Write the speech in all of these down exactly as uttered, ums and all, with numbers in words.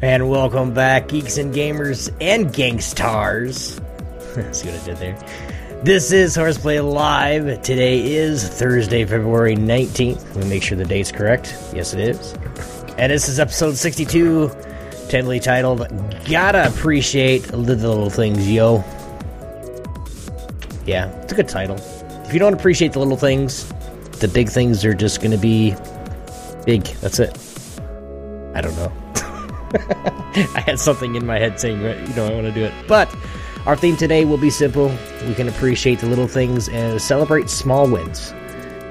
And welcome back, geeks and gamers and gangstars. See what I did there? This is Horseplay Live. Today is Thursday, February nineteenth. Let me make sure the date's correct. Yes, it is. And this is episode sixty-two, tentatively titled, Gotta Appreciate the Little Things, Yo. Yeah, it's a good title. If you don't appreciate the little things, the big things are just going to be big. That's it. I don't know. I had something in my head saying, you know, I want to do it. But our theme today will be simple. We can appreciate the little things and celebrate small wins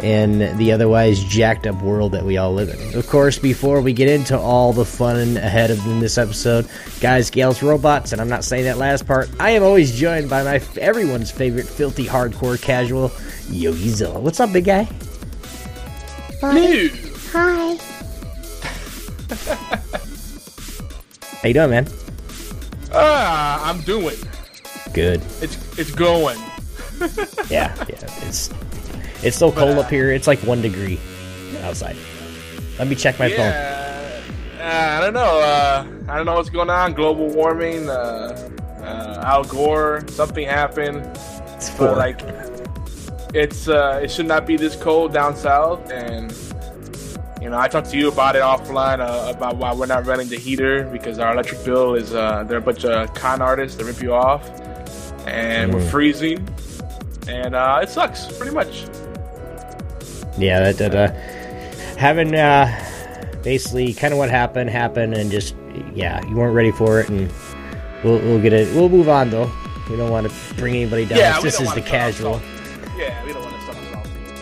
in the otherwise jacked up world that we all live in. Of course, before we get into all the fun ahead of in this episode, guys, gals, robots, and I'm not saying that last part, I am always joined by my everyone's favorite filthy hardcore casual, Yogizilla. What's up, big guy? Hi. Hi. How you doing, man? Ah, I'm doing good. It's it's going. yeah, yeah. It's it's so cold uh, up here. It's like one degree outside. Let me check my yeah, phone. Uh, I don't know. Uh, I don't know what's going on. Global warming. Uh, uh, Al Gore. Something happened. It's four. But like it's uh, it should not be this cold down south. And you know, I talked to you about it offline, uh, about why we're not running the heater, because our electric bill is, uh, they're a bunch of con artists that rip you off, and mm. we're freezing, and uh, it sucks, pretty much. Yeah, that, that uh, having, uh, basically, kind of what happened, happened, and just, yeah, you weren't ready for it, and we'll, we'll get it, we'll move on, though. We don't want to bring anybody down, yeah, this is the casual. Yeah, we don't want to.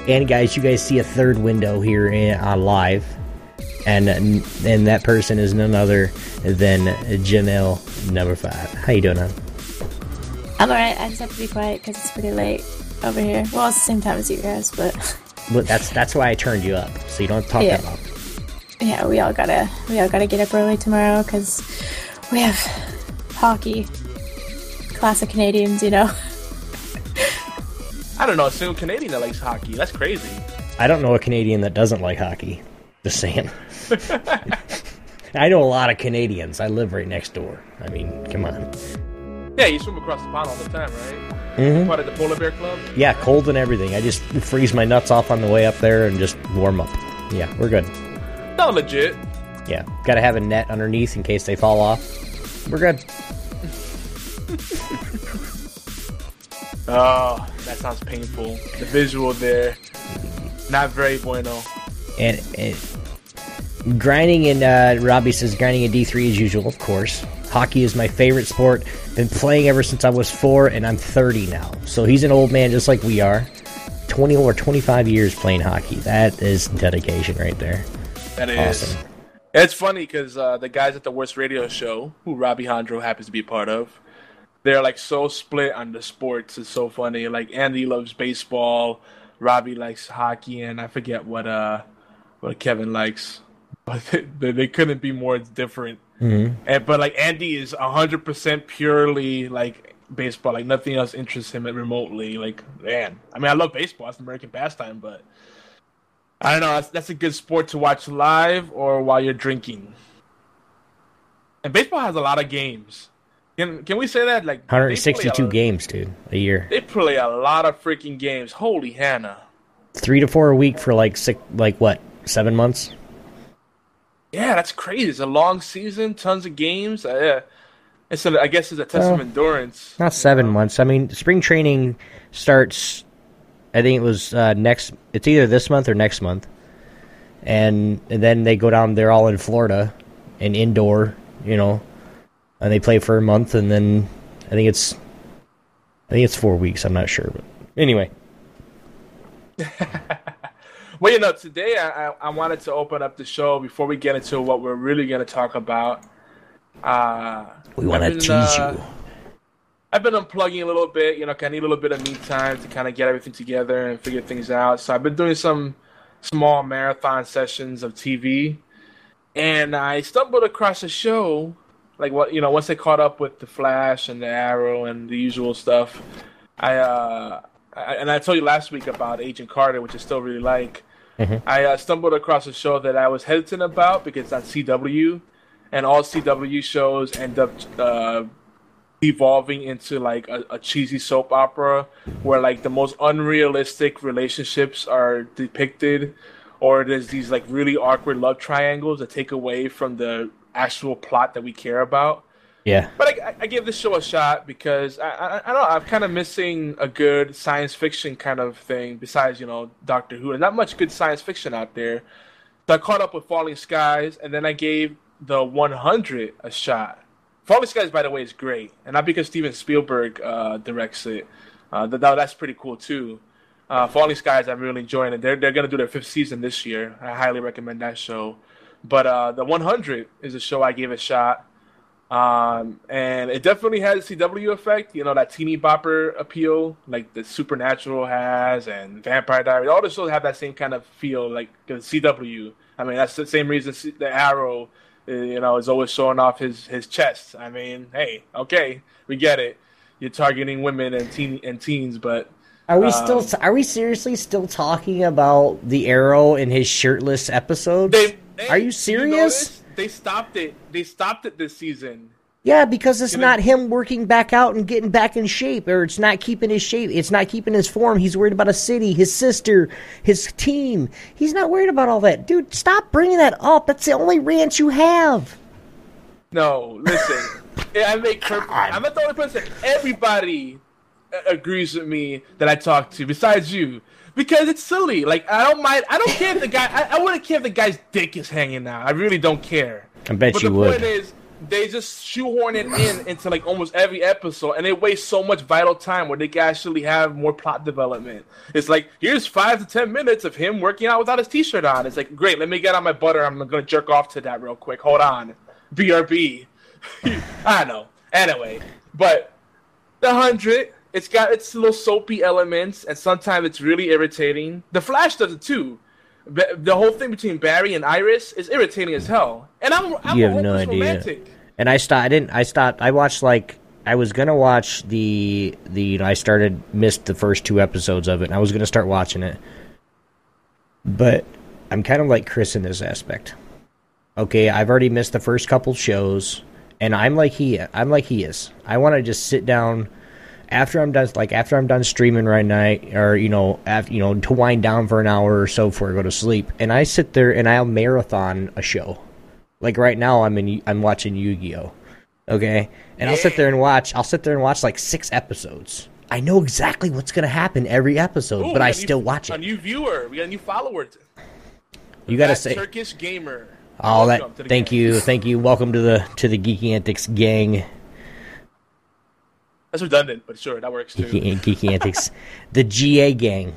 And guys, you guys see a third window here in, on live, and and that person is none other than Janell number five. How you doing, hon? I'm alright. I just have to be quiet because it's pretty late over here. Well, it's the same time as you guys, but but that's that's why I turned you up, so you don't talk yeah. that loud. Yeah, we all gotta we all gotta get up early tomorrow because we have hockey. Classic Canadians, you know. I don't know a single Canadian that likes hockey. That's crazy. I don't know a Canadian that doesn't like hockey. Just saying. I know a lot of Canadians. I live right next door. I mean, come on. Yeah, you swim across the pond all the time, right? Mm-hmm. Part of the Polar Bear Club? Yeah, cold and everything. I just freeze my nuts off on the way up there and just warm up. Yeah, we're good. No, legit. Yeah, got to have a net underneath in case they fall off. We're good. Oh, that sounds painful. The visual there, not very bueno. And, and grinding in, uh, Robbie says, grinding in D three as usual, of course. Hockey is my favorite sport. Been playing ever since I was four, and I'm thirty now. So he's an old man just like we are. twenty or twenty-five years playing hockey. That is dedication right there. That is. Awesome. It's funny because uh, the guys at The Worst Radio Show, who Robbie Hondro happens to be a part of, they're like so split on the sports. It's so funny. Like Andy loves baseball, Robbie likes hockey, and I forget what uh what Kevin likes. But they, they couldn't be more different. Mm-hmm. And but like Andy is a hundred percent purely like baseball. Like nothing else interests him remotely. Like man, I mean I love baseball. It's an American pastime, but I don't know. That's, that's a good sport to watch live or while you're drinking. And baseball has a lot of games. Can can we say that? Like one hundred sixty-two games, dude, a year. They play a lot of freaking games. Holy Hannah. Three to four a week for like six, like what, seven months? Yeah, that's crazy. It's a long season, tons of games. Uh, it's a, I guess it's a test well, of endurance. Not seven know? months. I mean, spring training starts, I think it was uh, next, it's either this month or next month. And, and then they go down, they're all in Florida and indoor, you know. And they play for a month, and then I think it's I think it's four weeks. I'm not sure, but anyway. Well, you know, today I, I wanted to open up the show before we get into what we're really going to talk about. Uh, we want to tease uh, you. I've been unplugging a little bit. You know, I need a little bit of me time to kind of get everything together and figure things out. So I've been doing some small marathon sessions of T V, and I stumbled across a show. Like, what you know, once I caught up with The Flash and The Arrow and the usual stuff, I, uh, I and I told you last week about Agent Carter, which I still really like. Mm-hmm. I uh, stumbled across a show that I was hesitant about because it's on C W, and all C W shows end up uh, evolving into like a, a cheesy soap opera where like the most unrealistic relationships are depicted, or there's these like really awkward love triangles that take away from the actual plot that we care about. Yeah. But I, I give this show a shot because I, I, I don't know, I'm kind of missing a good science fiction kind of thing besides, you know, Doctor Who. There's not much good science fiction out there. So I caught up with Falling Skies, and then I gave The one hundred a shot. Falling Skies, by the way, is great, and not because Steven Spielberg uh, directs it. Uh, that, that's pretty cool, too. Uh, Falling Skies, I'm really enjoying it. They're, they're going to do their fifth season this year. I highly recommend that show. But uh, The one hundred is a show I gave a shot. Um, and it definitely has a C W effect. You know, that teeny bopper appeal, like the Supernatural has and Vampire Diaries. All the shows have that same kind of feel, like the C W. I mean, that's the same reason The Arrow, you know, is always showing off his, his chest. I mean, hey, okay, we get it. You're targeting women and teen and teens, but... Are we still? Um, are we seriously still talking about The Arrow in his shirtless episodes? They, they, are you serious? You they stopped it. They stopped it this season. Yeah, because it's Can not I... him working back out and getting back in shape, or it's not keeping his shape. It's not keeping his form. He's worried about a city, his sister, his team. He's not worried about all that, dude. Stop bringing that up. That's the only rant you have. No, listen. I make. Her, I'm not the only person. Everybody agrees with me that I talk to, besides you, because it's silly. Like, I don't mind. I don't care if the guy. I, I wouldn't care if the guy's dick is hanging out. I really don't care. I bet but you would. But the point is, they just shoehorn it in into like almost every episode, and they waste so much vital time where they can actually have more plot development. It's like, here's five to ten minutes of him working out without his t-shirt on. It's like, great, let me get on my butter. I'm gonna jerk off to that real quick. Hold on, B R B. I know. Anyway, but the hundred. It's got its little soapy elements, and sometimes it's really irritating. The Flash does it too. The whole thing between Barry and Iris is irritating as hell. And I'm, I'm you a have no idea. Romantic. And I stopped. I didn't. I stopped. I watched like I was gonna watch the the. You know, I started missed the first two episodes of it, and I was gonna start watching it. But I'm kind of like Chris in this aspect. Okay, I've already missed the first couple shows, and I'm like he. I'm like he is. I want to just sit down. After I'm done, like after I'm done streaming right night, or you know, after you know, to wind down for an hour or so before I go to sleep, and I sit there and I'll marathon a show. Like right now, I'm in, I'm watching Yu-Gi-Oh, okay, and I'll sit there and watch. I'll sit there and watch like six episodes. I know exactly what's gonna happen every episode, Ooh, but I still new, watch it. A new viewer, we got a new follower. You gotta say, Turkish gamer. All that. Thank game. you, thank you. Welcome to the to the Geeky Antics gang. That's redundant, but sure, that works too. Geeky, Geeky Antics, the G A gang.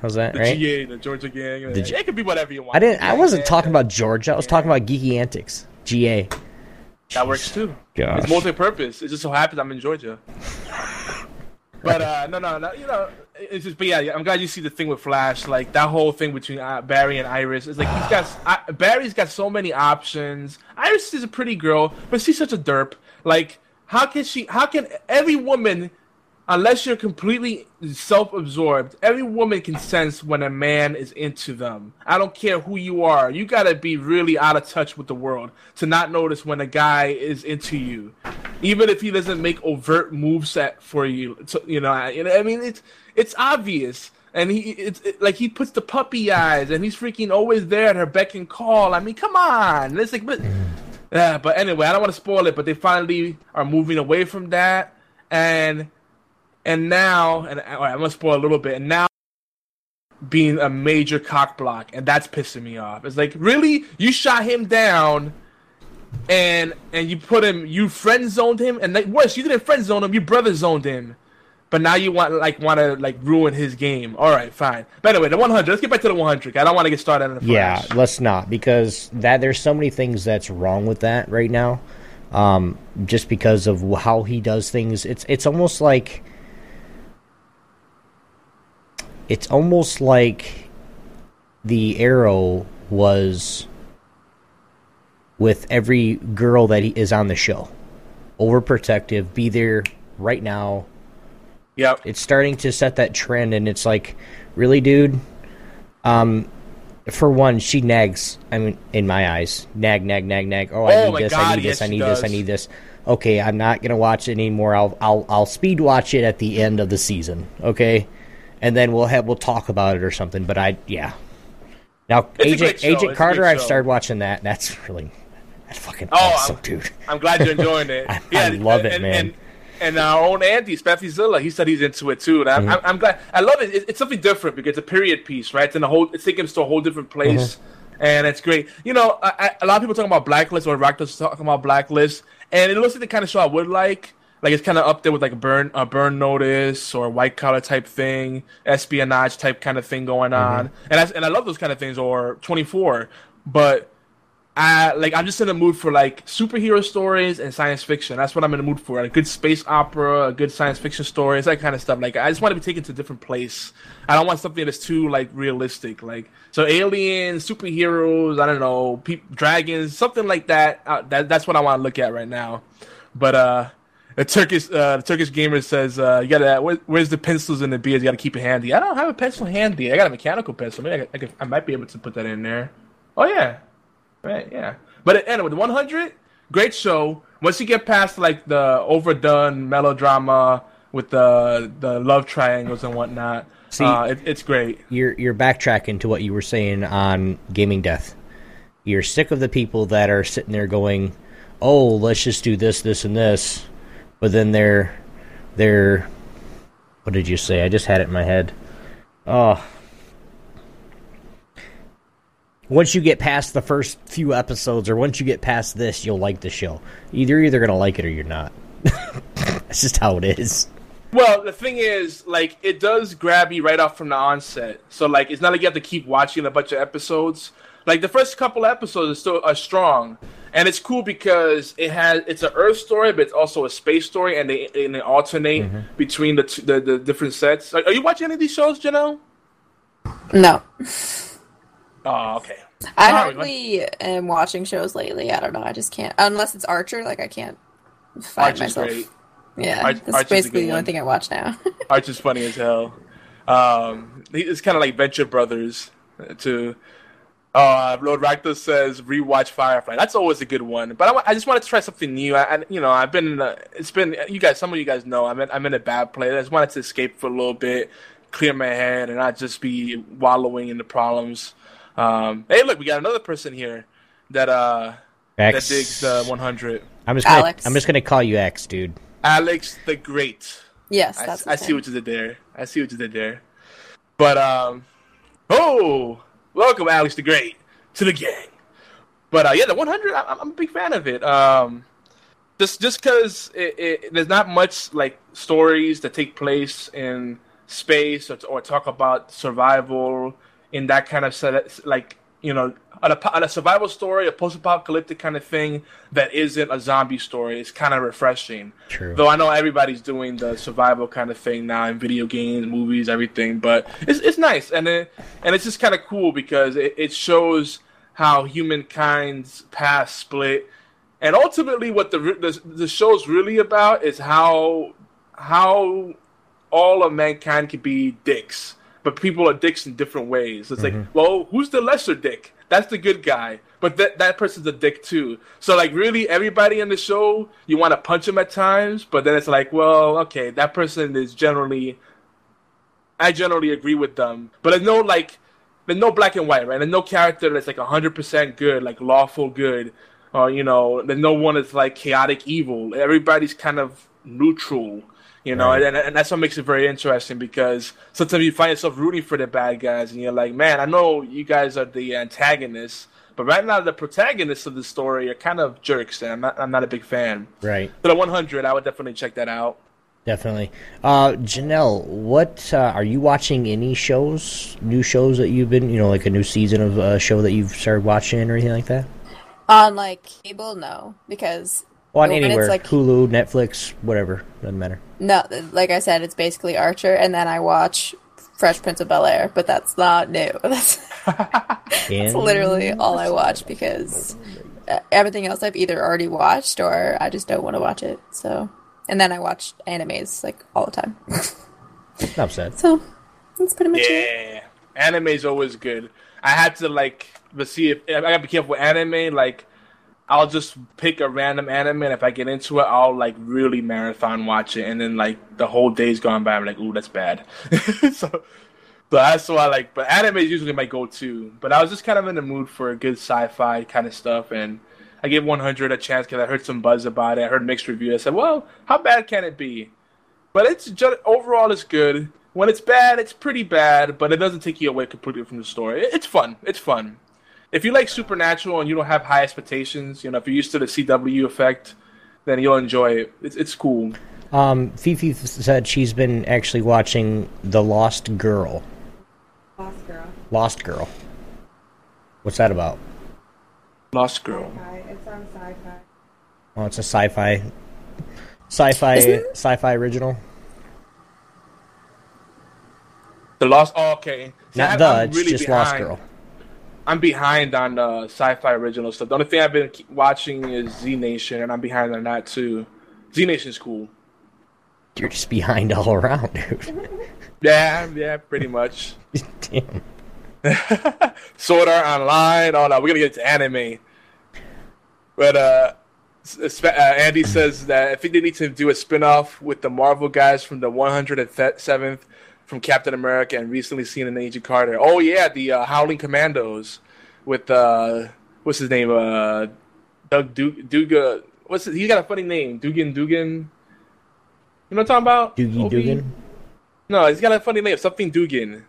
How's that? The right? G A, the Georgia gang. The G- it could be whatever you want. I didn't. I wasn't talking about Georgia. I was talking about Geeky Antics, G A. That Jeez. works too. Gosh. It's multi-purpose. It just so happens I'm in Georgia. But uh, no, no, no. You know, it's just. But yeah, I'm glad you see the thing with Flash. Like that whole thing between uh, Barry and Iris. It's like he's got I, Barry's got so many options. Iris is a pretty girl, but she's such a derp. Like. How can she? How can every woman unless you're completely self-absorbed, every woman can sense when a man is into them. I don't care who you are. You got to be really out of touch with the world to not notice when a guy is into you, even if he doesn't make overt moveset for you. To, you know, I, I mean, it's it's obvious. And he it's it, like he puts the puppy eyes, and he's freaking always there at her beck and call. I mean, come on. And it's like, but, uh, but anyway, I don't want to spoil it, but they finally are moving away from that. And... And now, and all right, I'm gonna spoil a little bit. And now, being a major cock block, and that's pissing me off. It's like, really, you shot him down, and and you put him, you friend zoned him, and like worse, you didn't friend zone him, you brother zoned him. But now you want like want to like ruin his game. All right, fine. But anyway, the one hundred. Let's get back to the one hundred. I don't want to get started on the flash. Yeah, let's not, because that there's so many things that's wrong with that right now, um, just because of how he does things. It's it's almost like. It's almost like The Arrow was with every girl that he is on the show. Overprotective, be there right now. Yep. It's starting to set that trend, and it's like, really, dude? Um, for one, she nags, I mean, in my eyes. Nag, nag, nag, nag. Oh, I need this, I need this, I need this, I need this. Okay, I'm not going to watch it anymore. I'll, I'll, I'll speed watch it at the end of the season, okay? And then we'll have we'll talk about it or something. But I yeah. Now it's Agent Agent Carter, I've started watching that. And that's really that's fucking oh, awesome, I'm, dude. I'm glad you're enjoying it. I, yeah, I love and, it, man. And, and our own Andy, Spaffyzilla, he said he's into it too. And I'm, mm-hmm. I'm glad. I love it. It's something different because it's a period piece, right? It's in a whole. It's taking us to a whole different place, mm-hmm. and it's great. You know, I, I, a lot of people talking about Blacklist or Rakdos talking about Blacklist, and it looks like the kind of show I would like. Like, it's kind of up there with, like, a burn a burn notice or white-collar type thing, espionage-type kind of thing going on. Mm-hmm. And, I, and I love those kind of things, or twenty-four. But, I like, I'm just in the mood for, like, superhero stories and science fiction. That's what I'm in the mood for. A good space opera, a good science fiction story, it's that kind of stuff. Like, I just want to be taken to a different place. I don't want something that's too, like, realistic. Like, so aliens, superheroes, I don't know, pe- dragons, something like that. Uh, that. That's what I want to look at right now. But, uh... The Turkish, uh, the Turkish gamer says, uh, "You gotta. Where, where's the pencils and the beers? You gotta keep it handy." I don't have a pencil handy. I got a mechanical pencil. Maybe I, I, could, I might be able to put that in there. Oh yeah, right, yeah. But anyway, the one hundred, great show. Once you get past like the overdone melodrama with the the love triangles and whatnot, See, uh, it, it's great. You're you're backtracking to what you were saying on Gaming Death. You're sick of the people that are sitting there going, "Oh, let's just do this, this, and this." But then they're, they're, what did you say? I just had it in my head. Oh. Once you get past the first few episodes, or once you get past this, you'll like the show. You're either going to like it or you're not. That's just how it is. Well, the thing is, like, it does grab you right off from the onset. So, like, it's not like you have to keep watching a bunch of episodes. Like, the first couple episodes are still are strong. And it's cool because it has it's an Earth story, but it's also a space story, and they and they alternate mm-hmm. between the, two, the the different sets. Are, are you watching any of these shows, Janelle? No. Oh, okay. I hardly right. am watching shows lately. I don't know. I just can't. Unless it's Archer, like I can't find Archer's myself. Great. Yeah, Arch- that's Archer's basically the only thing I watch now. Archer's funny as hell. Um, it's kind of like Venture Brothers, too. Uh, Lord Rakdos says rewatch Firefly. That's always a good one. But I, w- I just want to try something new. I, I you know, I've been in a, it's been you guys. Some of you guys know I'm in, I'm in a bad place. I just wanted to escape for a little bit, clear my head, and not just be wallowing in the problems. Um, hey, look, we got another person here that uh X. that digs the one hundred. I'm just gonna, Alex. I'm just gonna call you X, dude. Alex the Great. Yes, I, that's I, I see what you did there. I see what you did there. But um, oh. Welcome, Alex the Great, to the gang. But uh, yeah, the one hundred, I, I'm a big fan of it. Um, just just because it, it, there's not much like stories that take place in space or, or talk about survival in that kind of set, like you know, on a, on a survival story, a post-apocalyptic kind of thing that isn't a zombie story. It's kind of refreshing. True. Though I know everybody's doing the survival kind of thing now in video games, movies, everything. But it's it's nice, and it, and it's just kind of cool because it, it shows how humankind's paths split, and ultimately what the the, the show's really about is how how all of mankind could be dicks, but people are dicks in different ways. It's mm-hmm. like, well, who's the lesser dick? That's the good guy, but that that person's a dick too. So like, really, everybody in the show, you want to punch them at times, but then it's like, well, okay, that person is generally, I generally agree with them, but there's no like, there's no black and white, right? There's no character that's like a hundred percent good, like lawful good, or you know, there's no one that's like chaotic evil. Everybody's kind of neutral. You know, right. and, and that's what makes it very interesting, because sometimes you find yourself rooting for the bad guys, and you're like, man, I know you guys are the antagonists, but right now the protagonists of the story are kind of jerks, and I'm not, I'm not a big fan. Right. So the one hundred, I would definitely check that out. Definitely. Uh, Janelle, what uh, are you watching any shows, new shows that you've been, you know, like a new season of a show that you've started watching or anything like that? On, like, cable, no, because... On anywhere, it's like, Hulu, Netflix, whatever, doesn't matter. No, like I said, it's basically Archer, and then I watch Fresh Prince of Bel-Air, but that's not new. That's, that's literally all I watch, because everything else I've either already watched or I just don't want to watch it. So, and then I watch animes like all the time. Not sad. So that's pretty much yeah. it. Yeah, anime's always good. I had to like, let's see if I gotta be careful with anime, like. I'll just pick a random anime, and if I get into it, I'll, like, really marathon watch it. And then, like, the whole day's gone by. I'm like, ooh, that's bad. so, so that's why I like... But anime is usually my go-to. But I was just kind of in the mood for good sci-fi kind of stuff. And I gave one hundred a chance because I heard some buzz about it. I heard mixed reviews. I said, well, how bad can it be? But it's just, overall, it's good. When it's bad, it's pretty bad. But it doesn't take you away completely from the story. It, it's fun. It's fun. If you like Supernatural and you don't have high expectations, you know, if you're used to the C W effect, then you'll enjoy it. It's it's cool. Um, Fifi said she's been actually watching The Lost Girl. Lost Girl. Lost Girl. What's that about? Lost Girl. Sci-fi. It's on Sci-Fi. Oh, it's a sci-fi, sci-fi, sci-fi original. The Lost. Oh, okay. So Not I, the. It's really just behind. Lost Girl. I'm behind on uh, sci-fi original stuff. The only thing I've been watching is Z Nation, and I'm behind on that too. Z Nation's cool. You're just behind all around, dude. yeah, yeah, pretty much. Damn. Sword Art Online, all that. We're gonna get to anime, but uh, uh, Andy says that I think they need to do a spinoff with the Marvel guys from the one hundred seventh. From Captain America and recently seen in Agent Carter. Oh, yeah, the uh, Howling Commandos with, uh, what's his name? Uh, Doug du- Duga. What's his, he's got a funny name. Dugan Dugan. You know what I'm talking about? Doogie Obi? Dugan? No, he's got a funny name. Something Dugan.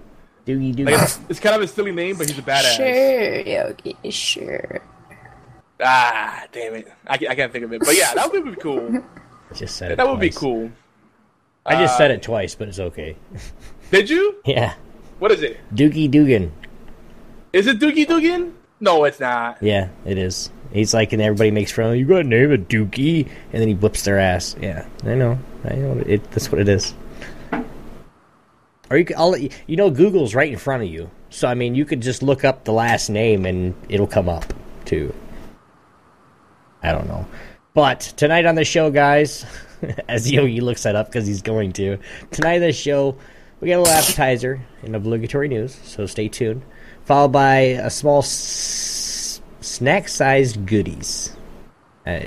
Doogie Dugan. Like, it's, it's kind of a silly name, but he's a badass. Sure, Yogi, sure. Ah, damn it. I, I can't think of it. But yeah, that would be cool. Just said it That twice. would be cool. I just said it twice, but it's okay. Did you? Yeah. What is it? Doogie Dugan. Is it Doogie Dugan? No, it's not. Yeah, it is. He's like, and everybody makes fun of him, you got a name of Doogie, and then he whips their ass. Yeah, I know. I know. It, that's what it is. Or you, could, I'll let you, you know, Google's right in front of you, so I mean, you could just look up the last name, and it'll come up too. I don't know, but tonight on the show, guys. As Yogi looks that up because he's going to. Tonight, this show, we got a little appetizer and obligatory news, so stay tuned. Followed by a small s- snack-sized goodies. Uh,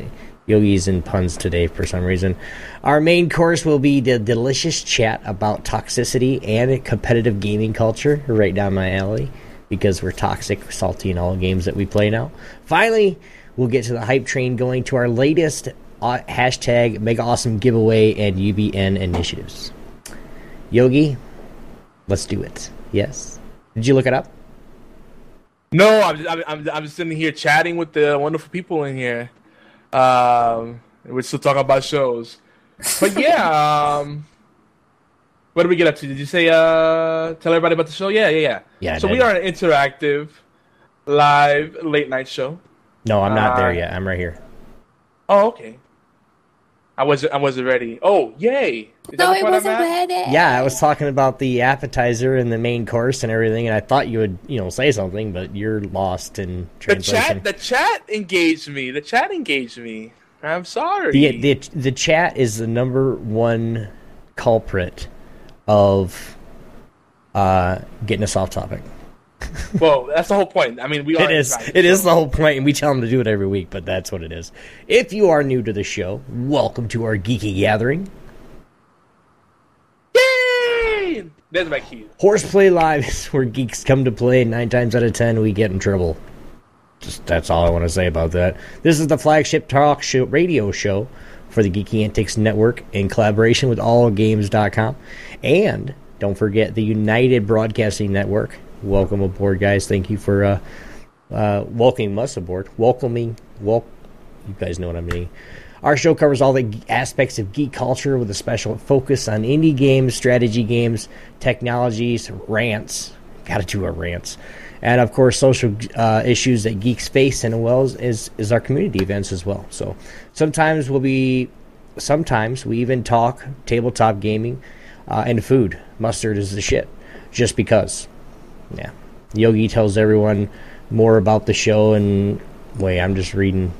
Yogi's in puns today for some reason. Our main course will be the delicious chat about toxicity and competitive gaming culture, right down my alley, because we're toxic, salty in all games that we play now. Finally, we'll get to the hype train going to our latest Uh, hashtag Mega Awesome Giveaway and U B N initiatives. Yogi, let's do it. Yes. Did you look it up? No, I'm just, I'm, I'm just sitting here chatting with the wonderful people in here. Um, we're still talking about shows. But yeah, um, what did we get up to? Did you say uh, tell everybody about the show? Yeah, yeah, yeah. yeah so we are an interactive, live, late night show. No, I'm not uh, there yet. I'm right here. Oh, okay. I wasn't. I wasn't ready. Oh, yay! Is no, I wasn't ready. Yeah, I was talking about the appetizer and the main course and everything, and I thought you would, you know, say something, but you're lost in translation. The chat. The chat engaged me. The chat engaged me. I'm sorry. The the, the chat is the number one culprit of uh, getting us off topic. Well, that's the whole point. I mean, we are. It is. It so. is the whole point, and we tell them to do it every week, but that's what it is. If you are new to the show, welcome to our geeky gathering. Yay! There's my cue. Horseplay Live is where geeks come to play. Nine times out of ten, we get in trouble. Just that's all I want to say about that. This is the flagship talk show, radio show for the Geeky Antics Network in collaboration with all games dot com. And don't forget the United Broadcasting Network. Welcome aboard, guys. Thank you for uh, uh, welcoming us aboard. Welcoming, well, you guys know what I mean. Our show covers all the aspects of geek culture with a special focus on indie games, strategy games, technologies, rants. Gotta do our rants. And, of course, social uh, issues that geeks face, and as well as is, is our community events as well. So sometimes we'll be, sometimes we even talk tabletop gaming uh, and food. Mustard is the shit, just because. Yeah, Yogi tells everyone more about the show, and wait, I'm just reading.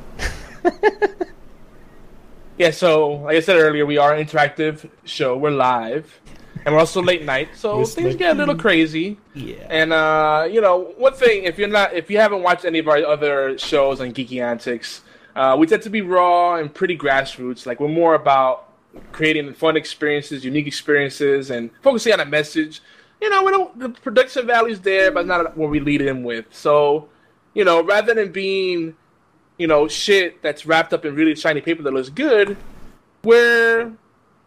Yeah, so like I said earlier, we are an interactive show. We're live. And we're also late night, so it's things like, get a little crazy. Yeah. And uh, you know, one thing, if you're not, if you haven't watched any of our other shows on Geeky Antics, uh, we tend to be raw and pretty grassroots. Like, we're more about creating fun experiences, unique experiences, and focusing on a message. You know, we don't, the production value's there, but it's not what we lead in with. So, you know, rather than being, you know, shit that's wrapped up in really shiny paper that looks good, we're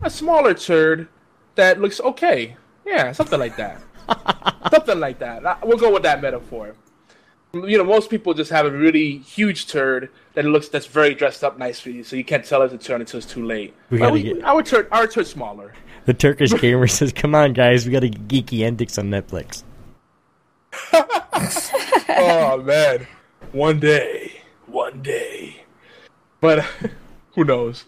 a smaller turd. That looks okay. Yeah, something like that. Something like that. We'll go with that metaphor. You know, most people just have a really huge turd that looks that's very dressed up nicely, so you can't tell it's a turd until it's too late. We we, get... Our turd, our turd's smaller. The Turkish gamer says, "Come on, guys, we got to get Geeky Antics on Netflix." Oh man, one day, one day. But who knows?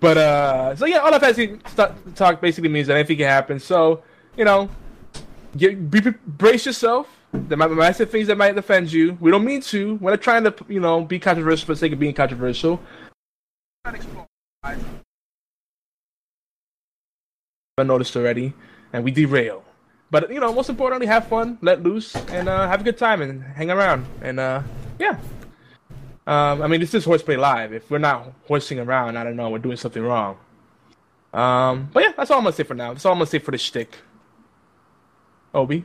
But, uh, so yeah, all that fantasy st- talk basically means that anything can happen. So, you know, get, be, be, brace yourself. There might be massive things that might offend you. We don't mean to. We're not trying to, you know, be controversial for the sake of being controversial. I noticed already, and we derail. But, you know, most importantly, have fun, let loose, and uh, have a good time, and hang around. And, uh, yeah. Um, I mean, this is Horseplay Live. If we're not horsing around, I don't know, we're doing something wrong. Um, but yeah, that's all I'm going to say for now. That's all I'm going to say for the shtick. Obi?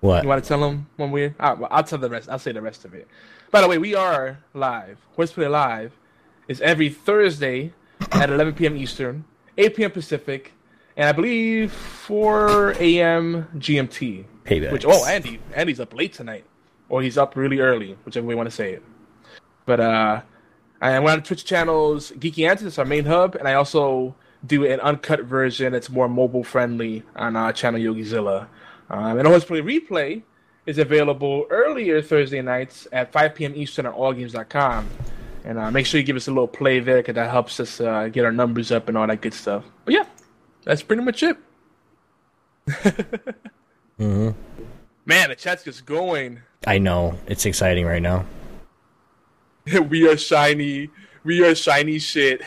What? You want to tell them when we're... Right, well, I'll tell the rest. I'll say the rest of it. By the way, we are live. Horseplay Live is every Thursday at eleven p.m. Eastern, eight p.m. Pacific, and I believe four a.m. G M T. Paybacks. Which, oh, Andy. Andy's up late tonight. Or he's up really early, whichever way you want to say it. But uh, I we're on Twitch channels, Geeky Antics, our main hub, and I also do an uncut version that's more mobile friendly on our channel Yogizilla. Um, and Horseplay Replay is available earlier Thursday nights at five p.m. Eastern on all games dot com. And uh, make sure you give us a little play there, because that helps us uh, get our numbers up and all that good stuff. But yeah, that's pretty much it. Mm-hmm. Man, the chat's just going. I know. It's exciting right now. We are shiny. We are shiny shit.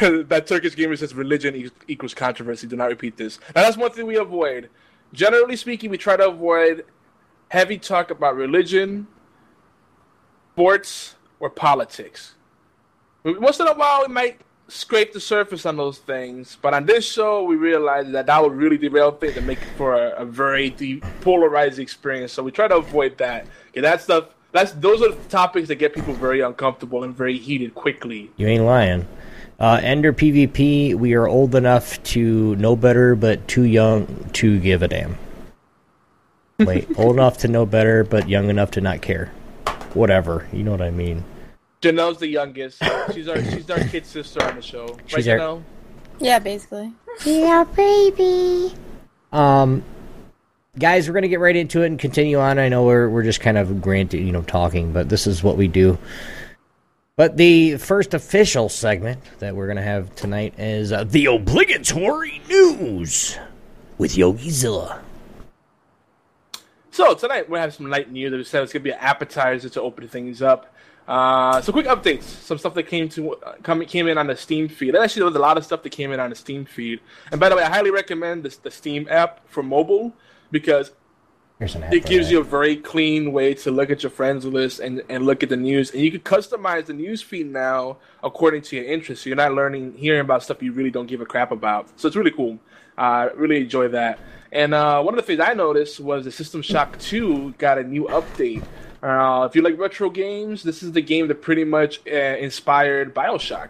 That Turkish gamer says religion equals controversy. Do not repeat this. Now, that's one thing we avoid. Generally speaking, we try to avoid heavy talk about religion, sports, or politics. Once in a while, we might scrape the surface on those things, but on this show, we realized that that would really derail things and make it for a, a very deep, polarizing experience. So we try to avoid that. Okay, that stuff. That's those are the topics that get people very uncomfortable and very heated quickly. You ain't lying. Uh, Ender P V P. We are old enough to know better, but too young to give a damn. Wait, old enough to know better, but young enough to not care. Whatever. You know what I mean. Janelle's the youngest. She's our she's our kid sister on the show. Right, she's Janelle? Our... Yeah, basically. Yeah, baby. Um, guys, we're gonna get right into it and continue on. I know we're we're just kind of granted, you know, talking, but this is what we do. But the first official segment that we're gonna have tonight is uh, the obligatory news with Yogizilla. So tonight we have some light news. That we said it's gonna be an appetizer to open things up. Uh, so quick updates, some stuff that came to uh, come, came in on the Steam feed. And actually, there was a lot of stuff that came in on the Steam feed. And by the way, I highly recommend this, the Steam app for mobile, because it gives that. you a very clean way to look at your friends list and, and look at the news. And you can customize the news feed now according to your interests. So you're not learning, hearing about stuff you really don't give a crap about. So it's really cool. I uh, really enjoy that. And uh, one of the things I noticed was that System Shock two got a new update. Uh, if you like retro games, this is the game that pretty much uh, inspired BioShock.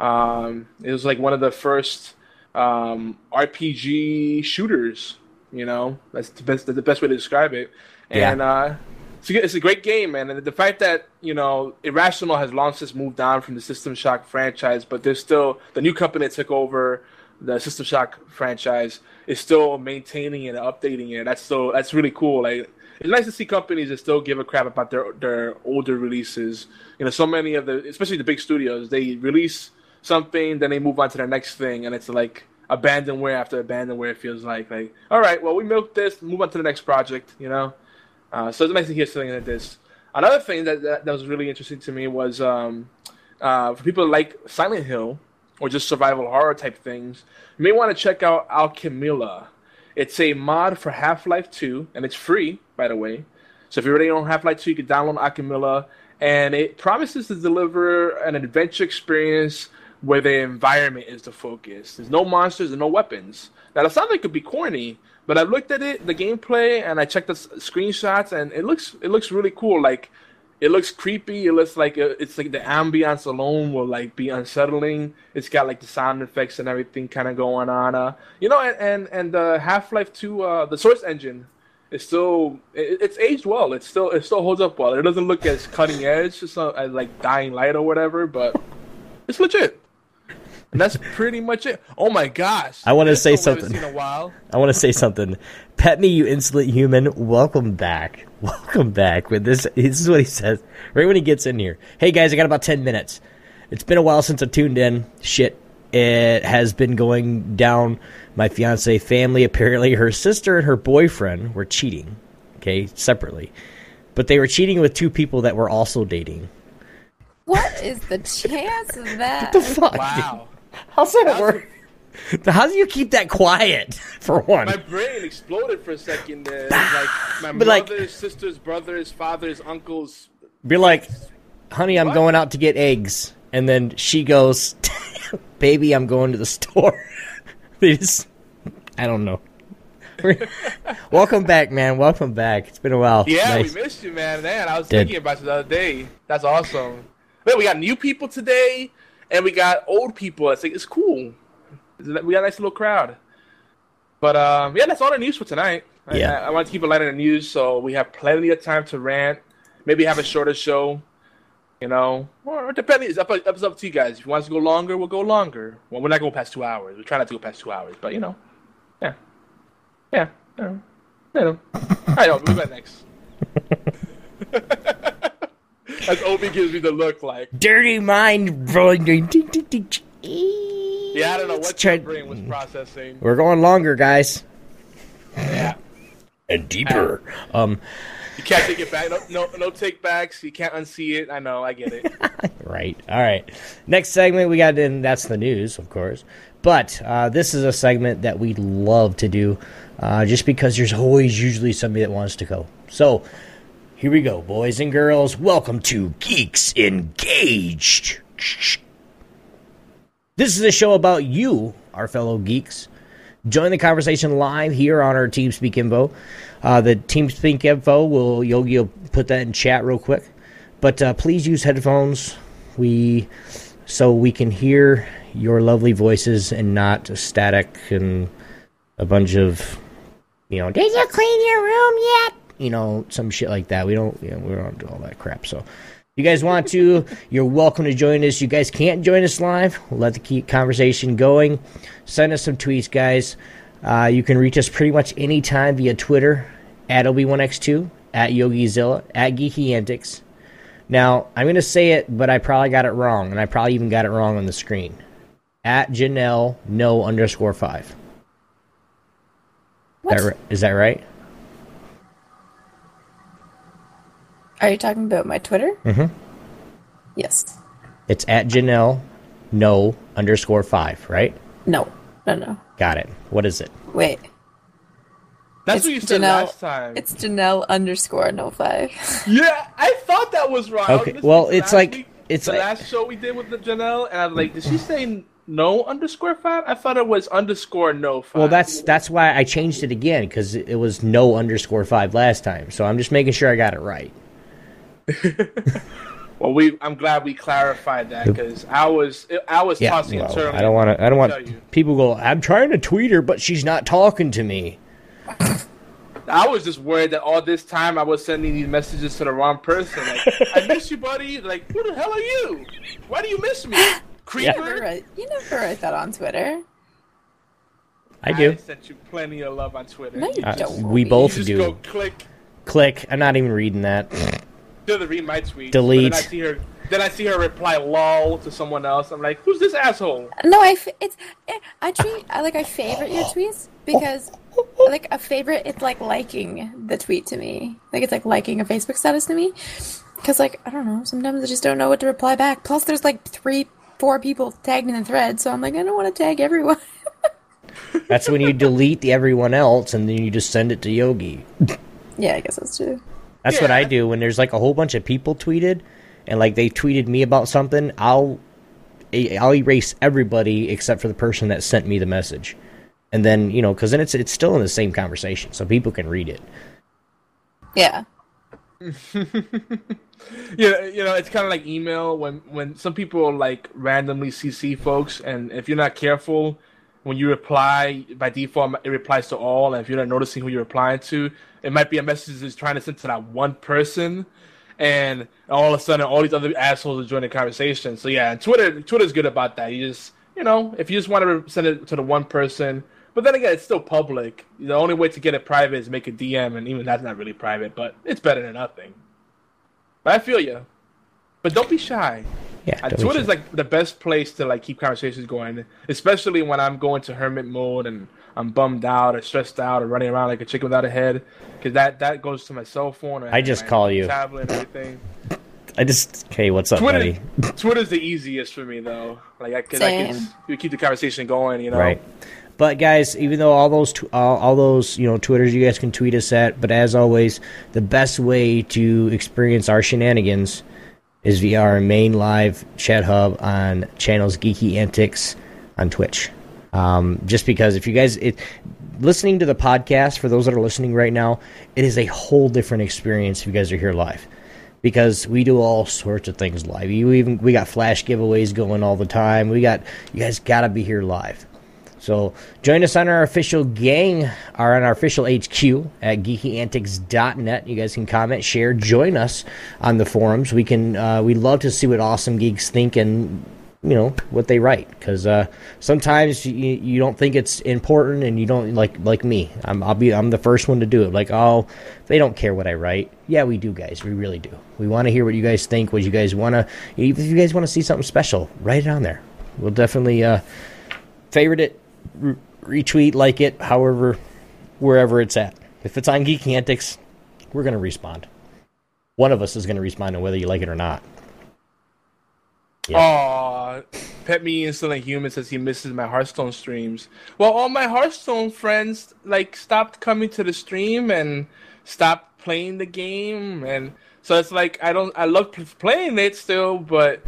Um, it was like one of the first um, R P G shooters. You know, that's the best, the best way to describe it. Yeah. And uh, it's, a, it's a great game, man. And the fact that, you know, Irrational has long since moved on from the System Shock franchise, but there's still the new company that took over the System Shock franchise is still maintaining it and updating it. That's so that's really cool. Like, it's nice to see companies that still give a crap about their their older releases. You know, so many of the, especially the big studios, they release something, then they move on to their next thing, and it's like abandonware after abandonware, it feels like. Like, all right, well, we milked this, move on to the next project, you know? Uh, so it's nice to hear something like this. Another thing that, that, that was really interesting to me was um, uh, for people that like Silent Hill or just survival horror type things, you may want to check out Alchemilla. It's a mod for Half-Life two, and it's free, by the way. So if you're already on Half-Life two, you can download Alchemilla, and it promises to deliver an adventure experience where the environment is the focus. There's no monsters and no weapons. Now, that sounds like it could be corny, but I looked at it, the gameplay, and I checked the s- screenshots, and it looks it looks really cool. Like, it looks creepy. It looks like a, it's like the ambiance alone will like be unsettling. It's got like the sound effects and everything kind of going on. Uh, you know, and and, and uh, Half-Life two, uh, the Source Engine, is still it, it's aged well. It still it still holds up well. It doesn't look as cutting edge as uh, like Dying Light or whatever, but it's legit. And that's pretty much it. Oh my gosh! I want to say something. In a while. I want to say something. Pet me, you insolent human. Welcome back. Welcome back. With this, this is what he says right when he gets in here. Hey guys, I got about ten minutes. It's been a while since I tuned in. Shit, it has been going down. My fiance family, apparently her sister and her boyfriend were cheating. Okay, separately, but they were cheating with two people that were also dating. What is the chance of that? What the fuck? Wow. Dude? How's that How's work? It? How do you keep that quiet, for one? My brain exploded for a second. Uh, like, my but mother's, like, sister's, brother's, father's, uncle's. Be like, honey, I'm what? going out to get eggs. And then she goes, baby, I'm going to the store. They just, I don't know. Welcome back, man. Welcome back. It's been a while. Yeah, nice. We missed you, man. Man, I was Dead. thinking about you the other day. That's awesome. Wait, we got new people today. And we got old people. It's like, it's cool. We got a nice little crowd. But, um, yeah, that's all the news for tonight. Yeah. I, I want to keep it light on the news, so we have plenty of time to rant. Maybe have a shorter show, you know. Or depending. It's up, it's up to you guys. If you want us to go longer, we'll go longer. Well, we're not going to go past two hours. We try not to go past two hours. But, you know. Yeah. Yeah. I don't know. I know. We'll be back next. As Obi gives me the look like. Dirty mind. Yeah, I don't know what your brain was processing. We're going longer, guys. Yeah. And deeper. Uh, um, you can't take it back. No, no, no take backs. You can't unsee it. I know. I get it. Right. All right. Next segment we got in. That's the news, of course. But uh, this is a segment that we love to do uh, just because there's always usually somebody that wants to go. So, here we go, boys and girls. Welcome to Geeks Engaged. This is a show about you, our fellow geeks. Join the conversation live here on our TeamSpeak info. Uh, the TeamSpeak info, will Yogi will put that in chat real quick. But uh, please use headphones we so we can hear your lovely voices and not static and a bunch of, you know, did you clean your room yet? You know, some shit like that. We don't, you know, we don't do all that crap. So, you guys want to? You're welcome to join us. You guys can't join us live. We'll let the keep conversation going. Send us some tweets, guys. Uh, you can reach us pretty much anytime via Twitter at Obi One X two, at Yogizilla, at Geeky Antics. Now, I'm gonna say it, but I probably got it wrong, and I probably even got it wrong on the screen. At Janell No underscore five. What? That right? Is that right? Are you talking about my Twitter? Mm-hmm. Yes. It's at Janell no underscore five, right? No. No, no. Got it. What is it? Wait. That's it's what you said Janell, last time. It's Janell underscore no five. Yeah, I thought that was wrong. Okay. Well, it's like week, it's the like, last show we did with the Janell, and I'm like, did she say no underscore five? I thought it was underscore no five. Well, that's that's why I changed it again because it was no underscore five last time. So I'm just making sure I got it right. Well, we I'm glad we clarified that because I was I was yeah, tossing well, and turning. I don't want to. I don't want people go. I'm trying to tweet her, but she's not talking to me. I was just worried that all this time I was sending these messages to the wrong person. Like, I miss you, buddy. Like, who the hell are you? Why do you miss me? Creeper? You never write, you never write that on Twitter. I do. I sent you plenty of love on Twitter. No, you uh, don't. We both you just do. Go click. Click. I'm not even reading that. Doesn't read my tweet. Delete. Then I see her. Then I see her reply "lol" to someone else. I'm like, who's this asshole? No, I. F- it's. I tweet. I like. I favorite your tweets because. Like a favorite, it's like liking the tweet to me. Like it's like liking a Facebook status to me. Because like, I don't know, sometimes I just don't know what to reply back. Plus there's like three, four people tagged in the thread. So I'm like, I don't want to tag everyone. That's when you delete the everyone else and then you just send it to Yogi. Yeah, I guess that's true. That's yeah. what I do when there's like a whole bunch of people tweeted and like they tweeted me about something. I'll, I'll erase everybody except for the person that sent me the message. And then, you know, because then it's it's still in the same conversation, so people can read it. Yeah. yeah, you know, it's kind of like email when, when some people, like, randomly C C folks, and if you're not careful, when you reply, by default, it replies to all, and if you're not noticing who you're replying to, it might be a message that's trying to send to that one person, and all of a sudden, all these other assholes are joining the conversation. So, yeah, Twitter Twitter's good about that. You just, you know, if you just want to send it to the one person... But then again, it's still public. The only way to get it private is make a D M, and even that's not really private, but it's better than nothing. But I feel you. But don't be shy. Yeah, Twitter is like the best place to like keep conversations going, especially when I'm going to hermit mode and I'm bummed out or stressed out or running around like a chicken without a head, because that, that goes to my cell phone. Or I just my call you. Tablet and everything. I just, hey, what's up, Twitter, buddy? Twitter's the easiest for me, though. Like I can, I can you keep the conversation going, you know? Right. But guys, even though all those tw- all, all those you know Twitters, you guys can tweet us at. But as always, the best way to experience our shenanigans is via our main live chat hub on channels Geeky Antics on Twitch. Um, just because if you guys it, listening to the podcast, for those that are listening right now, it is a whole different experience if you guys are here live. Because we do all sorts of things live. You even we got flash giveaways going all the time. We got you guys gotta be here live. So join us on our official gang, or on our official H Q at Geeky Antics dot net. You guys can comment, share, join us on the forums. We can, uh, we love to see what awesome geeks think and you know what they write because uh, sometimes you, you don't think it's important and you don't like like me. I'm I'll be I'm the first one to do it. Like oh, they don't care what I write. Yeah, we do, guys. We really do. We want to hear what you guys think. What you guys want to, if you guys want to see something special, write it on there. We'll definitely uh, favorite it. Retweet, like it, however, wherever it's at. If it's on Geeky Antics, we're going to respond. One of us is going to respond, on whether you like it or not. Yeah. Aw, Pet Me Insolent Human says he misses my Hearthstone streams. Well, all my Hearthstone friends like stopped coming to the stream and stopped playing the game, and so it's like I don't. I love playing it still, but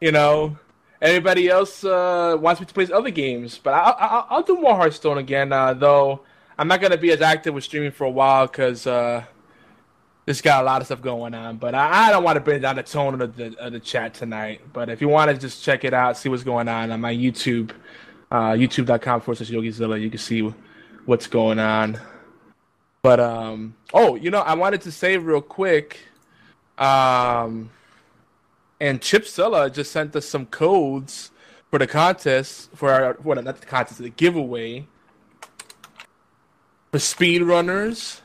you know. Everybody else uh, wants me to play other games, but I'll, I'll, I'll do more Hearthstone again, uh, though I'm not going to be as active with streaming for a while because uh, it's got a lot of stuff going on, but I, I don't want to bring down the tone of the, of the chat tonight, but if you want to just check it out, see what's going on on my YouTube, uh, youtube.com forward slash Yogizilla, you can see what's going on. But, um, oh, you know, I wanted to say real quick, um... and Chipsella just sent us some codes for the contest, for our, well, not the contest, the giveaway for Speedrunners.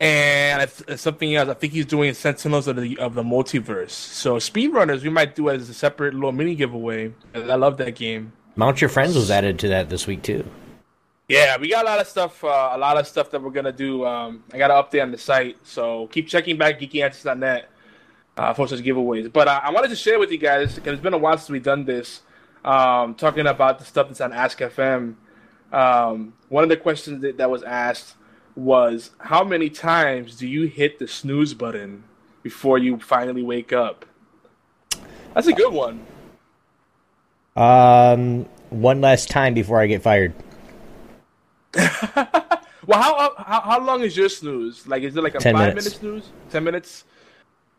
And if, if something else, I think he's doing Sentinels of the of the Multiverse. So Speedrunners, we might do it as a separate little mini giveaway. I love that game. Mount Your Friends was added to that this week too. Yeah, we got a lot of stuff. Uh, a lot of stuff that we're gonna do. Um, I got an update on the site, so keep checking back Geeky Antics dot net. uh, for such giveaways. But uh, I wanted to share with you guys, because it's been a while since we've done this, um, talking about the stuff that's on Ask F M. Um, one of the questions that, that was asked was, how many times do you hit the snooze button before you finally wake up? That's a good one. Um, one last time before I get fired. Well, how, how how long is your snooze? Like, is it like a five-minute snooze? Ten minutes?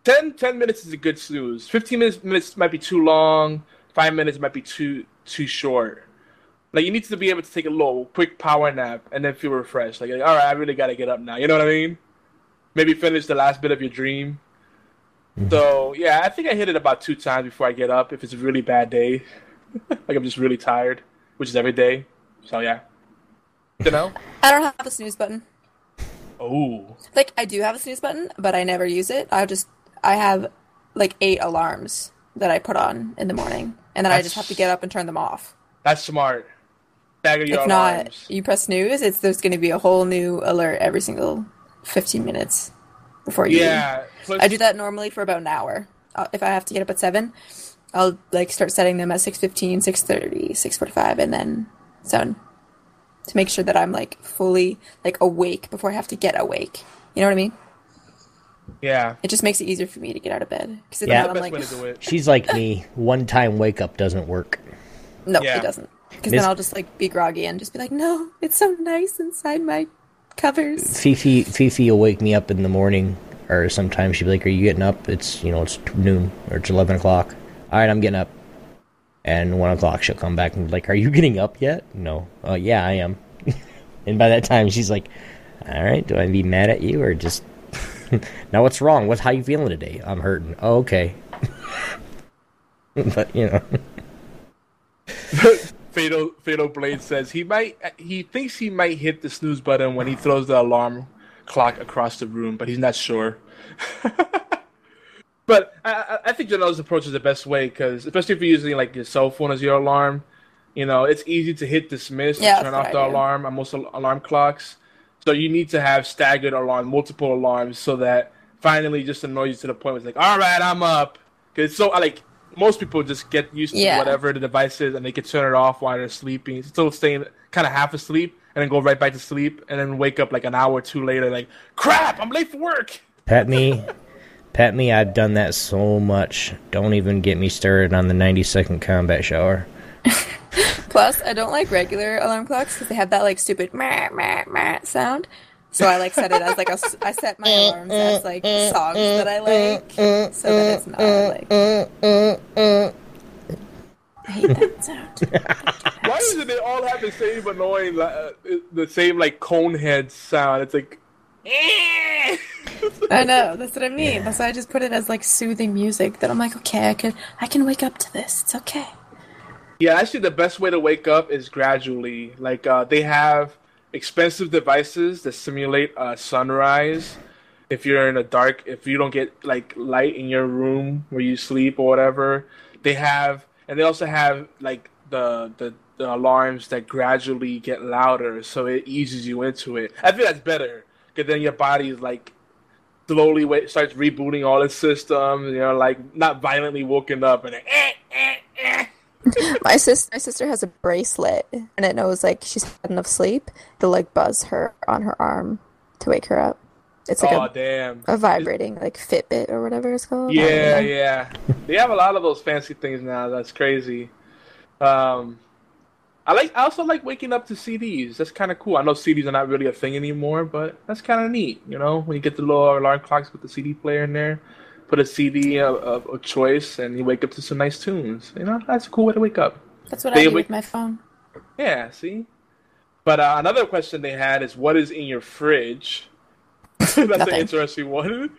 Ten, ten minutes is a good snooze. Fifteen minutes, minutes might be too long. Five minutes might be too too short. Like, you need to be able to take a little quick power nap and then feel refreshed. Like, like all right, I really got to get up now. You know what I mean? Maybe finish the last bit of your dream. Mm-hmm. So, yeah, I think I hit it about two times before I get up if it's a really bad day. Like, I'm just really tired, which is every day. So, yeah. You know? I don't have a snooze button. Oh. Like, I do have a snooze button, but I never use it. I just, I have, like, eight alarms that I put on in the morning. And then that's, I just have to get up and turn them off. That's smart. Stagger your if alarms. Not, you press snooze, it's, there's going to be a whole new alert every single fifteen minutes before you yeah. Plus, I do that normally for about an hour. I'll, if I have to get up at seven, I'll like start setting them at six fifteen, six thirty, six forty-five, and then seven, to make sure that I'm like fully like awake before I have to get awake. You know what I mean? Yeah. It just makes it easier for me to get out of bed. Yeah, I'm like, she's like me. One time wake up doesn't work. No, yeah. It doesn't. Because Miss- then I'll just like be groggy and just be like, no, it's so nice inside my covers. Fifi, Fifi will wake me up in the morning, or sometimes she'll be like, "Are you getting up? It's you know, it's noon or it's eleven o'clock." All right, I'm getting up. And one o'clock, she'll come back and be like, "Are you getting up yet?" No. Oh, uh, yeah, I am. And by that time, she's like, "All right, do I be mad at you or just?" Now, what's wrong? What's how you feeling today? I'm hurting. Oh, okay. But you know, Fatal Fatal Blade says he might. He thinks he might hit the snooze button when he throws the alarm clock across the room, but he's not sure. But I, I think Janelle's approach is the best way, because especially if you're using like your cell phone as your alarm, you know, it's easy to hit dismiss yeah, and turn off the idea. alarm on most alarm clocks. So you need to have staggered alarm, multiple alarms, so that finally just annoys you to the point where it's like, all right, I'm up. Because so like most people just get used to yeah. whatever the device is, and they can turn it off while they're sleeping, still staying kind of half asleep, and then go right back to sleep, and then wake up like an hour or two later, like, crap, I'm late for work. Pat me. Pet me, I've done that so much. Don't even get me started on the ninety-second combat shower. Plus, I don't like regular alarm clocks because they have that like stupid meh, meh, meh sound. So I like set it as like a, I set my alarms as like songs that I like, so that it's not like. I hate that sound. Why is it they all have the same annoying, uh, the same like cone head sound? It's like. I know, that's what I mean. Yeah. That's why I just put it as like soothing music. That I'm like, okay, I can I can wake up to this. It's okay. Yeah, actually, the best way to wake up is gradually. Like uh, they have expensive devices that simulate uh, sunrise. If you're in a dark, if you don't get like light in your room where you sleep or whatever, they have, and they also have like the the, the alarms that gradually get louder, so it eases you into it. I think that's better. Because then your body is like slowly wait, starts rebooting all its systems. You know, like not violently woken up and. Then, eh, eh, eh. my sister, my sister has a bracelet, and it knows like she's had enough sleep. It'll like buzz her on her arm to wake her up. It's like oh, a, damn. a vibrating like Fitbit or whatever it's called. Yeah, yeah. They have a lot of those fancy things now. That's crazy. Um, I like. I also like waking up to C Ds. That's kind of cool. I know C Ds are not really a thing anymore, but that's kind of neat, you know? When you get the little alarm clocks with the C D player in there, put a C D of, of, of choice, and you wake up to some nice tunes. You know, that's a cool way to wake up. That's what they I do wake- with my phone. Yeah, see? But uh, another question they had is, what is in your fridge? That's an interesting one.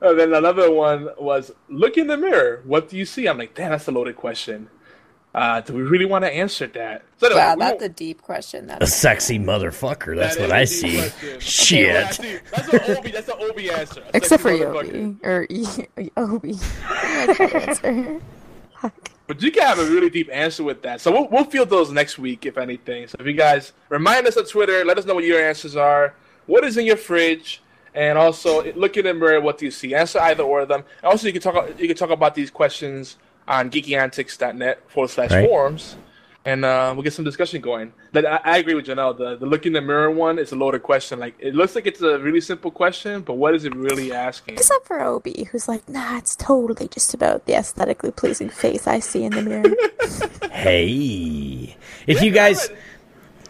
And then another one was, look in the mirror. What do you see? I'm like, damn, that's a loaded question. Uh, do we really want to answer that? So anyway, wow, that's a deep question. That's a sexy motherfucker. That's that what I see. Question. Shit. Okay, I see. That's an Obi. That's an Obi answer. A Except for Yobi or e- Obi. answer. But you can have a really deep answer with that. So we'll we'll field those next week, if anything. So if you guys remind us on Twitter, let us know what your answers are. What is in your fridge? And also, look at them mirror. What do you see? Answer either or of them. And also, you can talk. You can talk about these questions on geeky antics dot net forward slash forums, and uh, we'll get some discussion going. But I, I agree with Janelle. The, the look in the mirror one is a loaded question. Like it looks like it's a really simple question, but what is it really asking? Except for Obi, who's like, nah, it's totally just about the aesthetically pleasing face I see in the mirror. Hey, if you guys,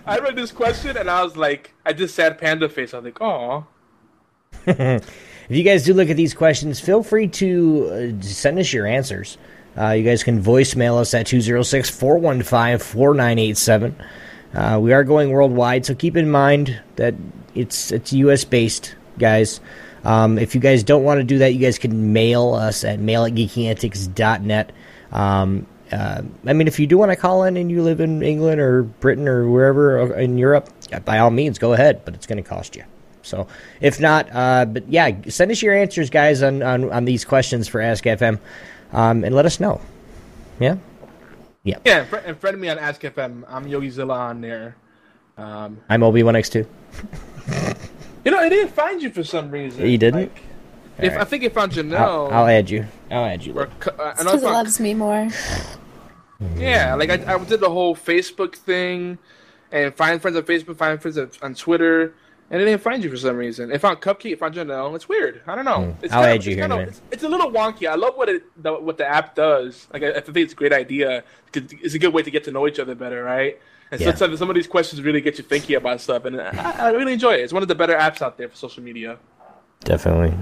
I read, I read this question and I was like, I just said panda face. I was like, oh. If you guys do look at these questions, feel free to uh, send us your answers. Uh, you guys can voicemail us at two zero six, four one five, four nine eight seven. Uh, we are going worldwide, so keep in mind that it's it's U S-based, guys. Um, if you guys don't want to do that, you guys can mail us at mail at geeky antics dot net. Um, uh, I mean, if you do want to call in and you live in England or Britain or wherever in Europe, by all means, go ahead, but it's going to cost you. So if not, uh, but yeah, send us your answers, guys, on, on, on these questions for Ask F M, um, and let us know. Yeah? Yeah. Yeah, and, fr- and friend me on Ask F M. I'm Yogizilla on there. Um, I'm ObioneX two. You know, I didn't find you for some reason. You didn't? Like, if, right. I think I found Janelle. I'll, I'll add you. I'll add you. Because uh, he loves me more. Yeah, like I, I did the whole Facebook thing, and find friends on Facebook, find friends on Twitter. And it didn't find you for some reason. It found Cupcake, it found Janelle. It's weird. I don't know. It's I'll kinda, add you it's here, kinda, it's, it's a little wonky. I love what it the, what the app does. Like I, I think it's a great idea. It's a good way to get to know each other better, right? And yeah. sometimes some of these questions really get you thinking about stuff. And I, I really enjoy it. It's one of the better apps out there for social media. Definitely.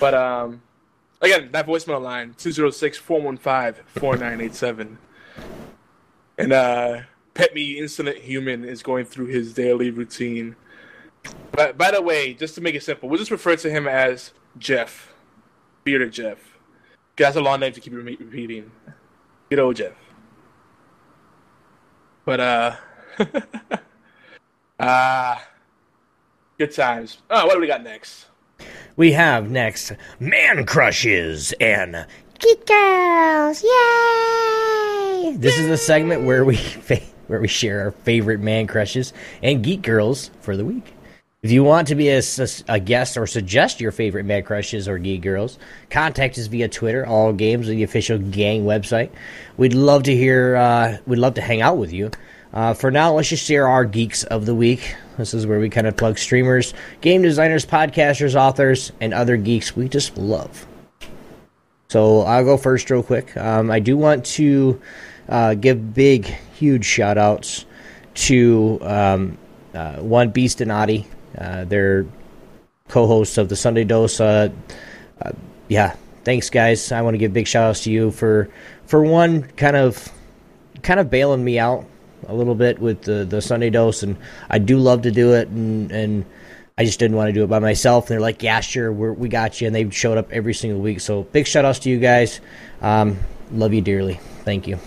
But, um, again, that voicemail line, two zero six, four one five, four nine eight seven. And, uh... Pet Me Insolent Human is going through his daily routine. But by the way, just to make it simple, we'll just refer to him as Jeff. Bearded Jeff. That's a long name to keep re- repeating. Good old Jeff. But, uh... uh... good times. Oh, what do we got next? We have next Man Crushes and Geek Girls. Yay! This Yay! is the segment where we... where we share our favorite man crushes and geek girls for the week. If you want to be a, a guest or suggest your favorite man crushes or geek girls, contact us via Twitter, AllGames, or the official gang website. We'd love to hear, uh, we'd love to hang out with you. Uh, for now, let's just share our geeks of the week. This is where we kind of plug streamers, game designers, podcasters, authors, and other geeks we just love. So I'll go first real quick. Um, I do want to... Uh, give big, huge shout-outs to um, uh, One Beast and Adi. Uh, they're co-hosts of The Sunday Dose. Uh, uh, yeah, thanks, guys. I want to give big shout-outs to you for, for one, kind of kind of bailing me out a little bit with the, the Sunday Dose. And I do love to do it, and, and I just didn't want to do it by myself. And they're like, yeah, sure, we're, we got you. And they showed up every single week. So big shout-outs to you guys. Um, love you dearly. Thank you.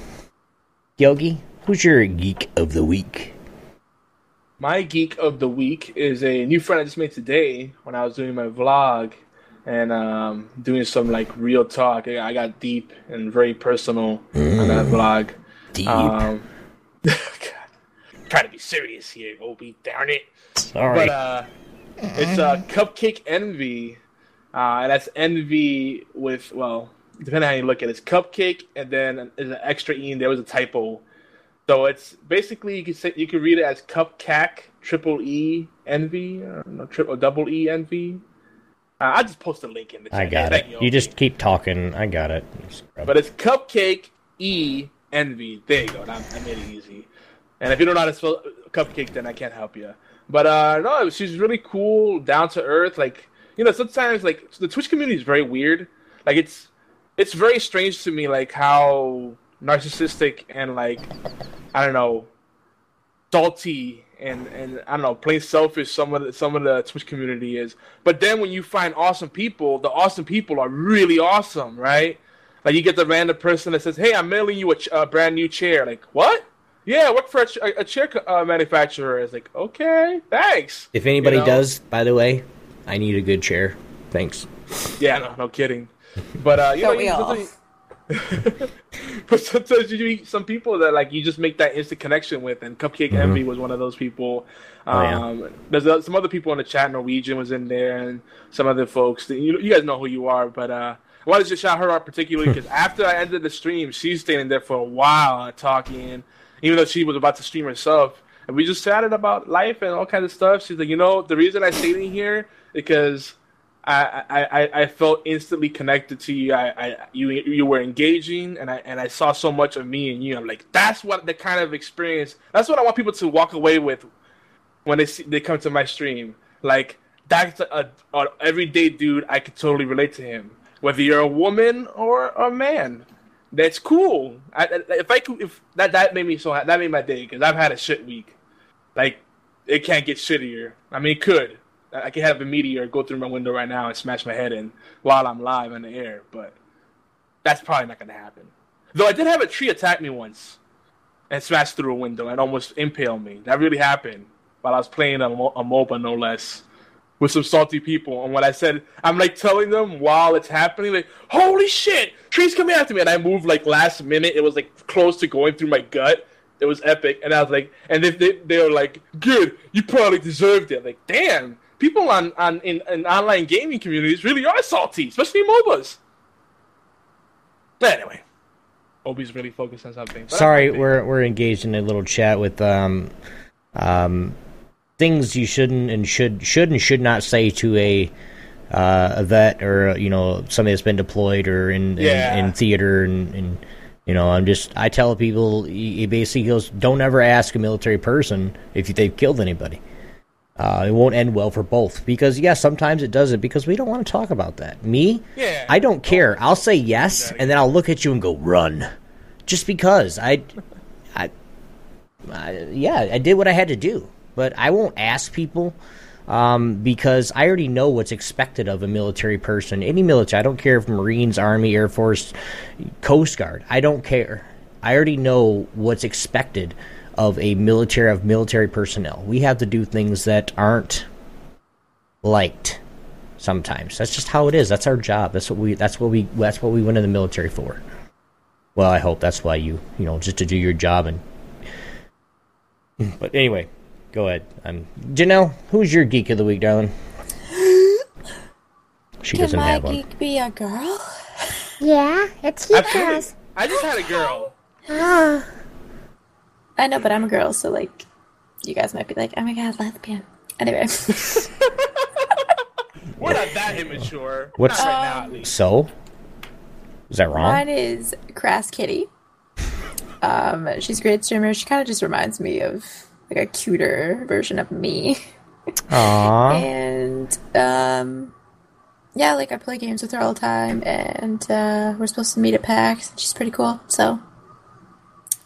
Yogi, who's your geek of the week? My geek of the week is a new friend I just made today when I was doing my vlog and um, doing some like real talk. I got deep and very personal mm, on that vlog. Deep. Um, God, I'm trying to be serious here, Obi. Darn it. Sorry. But uh, it's uh, Cupcake Envy. Uh, and that's Envy with, well... depending on how you look at it, it's Cupcake, and then there's an extra E, and there was a typo. So it's basically, you can say, you can read it as Cupcac, triple E, Envy, or no, triple, double E, Envy. Uh, I'll just post a link in the chat. I got hey, it. You, you just keep talking. I got it. But it's Cupcake, E, Envy. There you go. I made it easy. And if you don't know how to spell Cupcake, then I can't help you. But uh, no, she's really cool, down to earth. Like, you know, sometimes, like, the Twitch community is very weird. Like, it's... It's very strange to me, like, how narcissistic and, like, I don't know, salty and, and I don't know, plain selfish some of, the, some of the Twitch community is. But then when you find awesome people, the awesome people are really awesome, right? Like, you get the random person that says, hey, I'm mailing you a, ch- a brand new chair. Like, what? Yeah, I work for a, ch- a chair uh, manufacturer. It's like, okay, thanks. If anybody you know? does, by the way, I need a good chair. Thanks. Yeah, no, no kidding. But uh, you know, you, But sometimes you meet some people that like you just make that instant connection with, and Cupcake mm-hmm. Envy was one of those people. Oh, yeah. um, there's uh, some other people in the chat. Norwegian was in there, and some other folks. You, you guys know who you are, but uh, I wanted to shout her out particularly because after I ended the stream, she's standing there for a while talking, even though she was about to stream herself. And we just chatted about life and all kinds of stuff. She's like, you know, the reason I stayed in here because I, I, I felt instantly connected to you. I, I you you were engaging, and I and I saw so much of me in you. I'm like, that's what the kind of experience. That's what I want people to walk away with when they see, they come to my stream. Like that's a, a, a everyday dude. I could totally relate to him, whether you're a woman or a man. That's cool. I, I, if I could, if that that made me so that made my day because I've had a shit week. Like it can't get shittier. I mean, it could. I can have a meteor go through my window right now and smash my head in while I'm live in the air, but that's probably not going to happen. Though I did have a tree attack me once and smash through a window and almost impale me. That really happened while I was playing a, a MOBA, no less, with some salty people. And when I said, I'm like telling them while it's happening, like, holy shit, trees coming after me. And I moved like last minute. It was like close to going through my gut. It was epic. And I was like, and they, they, they were like, good, you probably deserved it. Like, damn. People on, on in, in online gaming communities really are salty, especially MOBAs. But anyway, Obi's really focused on something. Sorry, we're we're engaged in a little chat with um, um, things you shouldn't and should should and should not say to a uh, a vet or you know somebody that's been deployed or in yeah. in, in theater and, and you know I'm just I tell people it basically goes don't ever ask a military person if they've killed anybody. Uh, it won't end well for both because, yeah, sometimes it doesn't because we don't want to talk about that. Me, yeah, I don't care. I'll say yes, and then I'll look at you and go, run. Just because. I, I, I yeah, I did what I had to do. But I won't ask people um, because I already know what's expected of a military person. Any military, I don't care if Marines, Army, Air Force, Coast Guard. I don't care. I already know what's expected of a military of military personnel. We have to do things that aren't liked sometimes. That's just how it is. That's our job. That's what we that's what we that's what we went in the military for. Well, I hope that's why you, you know, just to do your job and but anyway, go ahead. I'm Janelle, who's your geek of the week, darling? She Can doesn't have one. Can my geek be a girl? Yeah, it's you guys. I just had a girl. Oh. I know, but I'm a girl, so, like, you guys might be like, oh my god, lesbian. Anyway. We're not that immature. What's um, right now, at least. So? Is that wrong? Mine is Crass Kitty. Um, she's a great streamer. She kind of just reminds me of, like, a cuter version of me. Aww. And, um, yeah, like, I play games with her all the time, and uh, we're supposed to meet at PAX. She's pretty cool, so...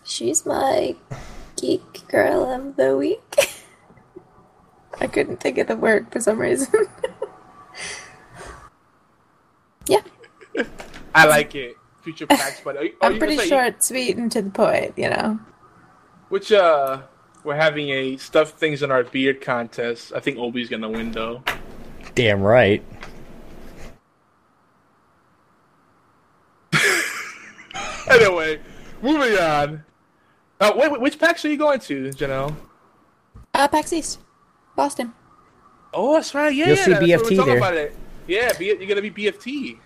She's my geek girl of the week. I couldn't think of the word for some reason. Yeah. I like it. Future PAX, but are you, are I'm pretty say, short, sweet, and to the point, you know. Which, uh, we're having a Stuff Things in Our Beard contest. I think Obi's going to win, though. Damn right. Anyway, moving on. Uh, wait, wait, which PAX are you going to, Janelle? Uh, PAX East, Boston. Oh, that's right. Yeah, you'll yeah, see B F T there. About it. Yeah, B- you're gonna be B F T.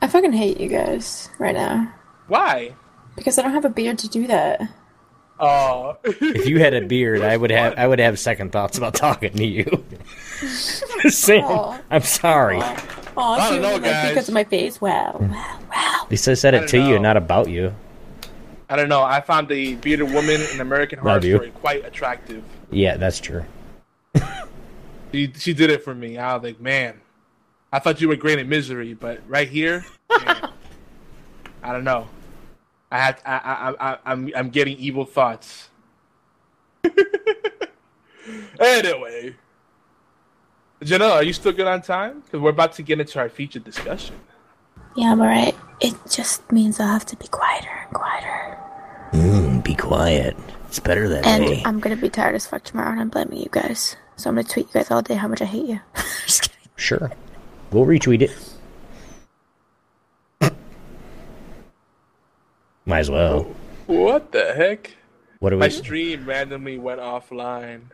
I fucking hate you guys right now. Why? Because I don't have a beard to do that. Oh. If you had a beard, I would have. I would have second thoughts about talking to you. Sam, oh. I'm sorry. Oh, oh I don't know, like, guys. Because of my face. Wow, wow, wow. At least I said it I to know. you, not about you. I don't know. I found the bearded woman in American Horror Story quite attractive. Yeah, that's true. she, she did it for me. I was like, man, I thought you were great in Misery, but right here, man, I don't know. I had I, I I I'm I'm getting evil thoughts. Anyway, Janelle, are you still good on time? Because we're about to get into our featured discussion. Yeah, I'm alright. It just means I'll have to be quieter and quieter. Mm, be quiet. It's better that and way. And I'm going to be tired as fuck tomorrow, and I'm blaming you guys. So I'm going to tweet you guys all day how much I hate you. Just kidding. Sure. We'll retweet it. Might as well. What the heck? What do we? My stream randomly went offline.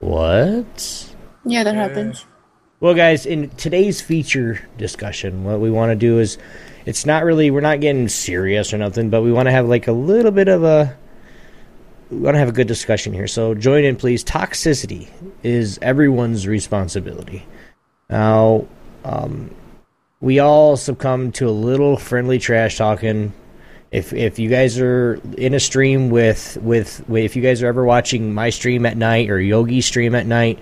What? Yeah, that yeah. happens. Well, guys, in today's feature discussion, what we want to do is, it's not really, we're not getting serious or nothing, but we want to have like a little bit of a, we want to have a good discussion here. So join in, please. Toxicity is everyone's responsibility. Now, um, we all succumb to a little friendly trash talking. If if you guys are in a stream with, with, if you guys are ever watching my stream at night or Yogi's stream at night,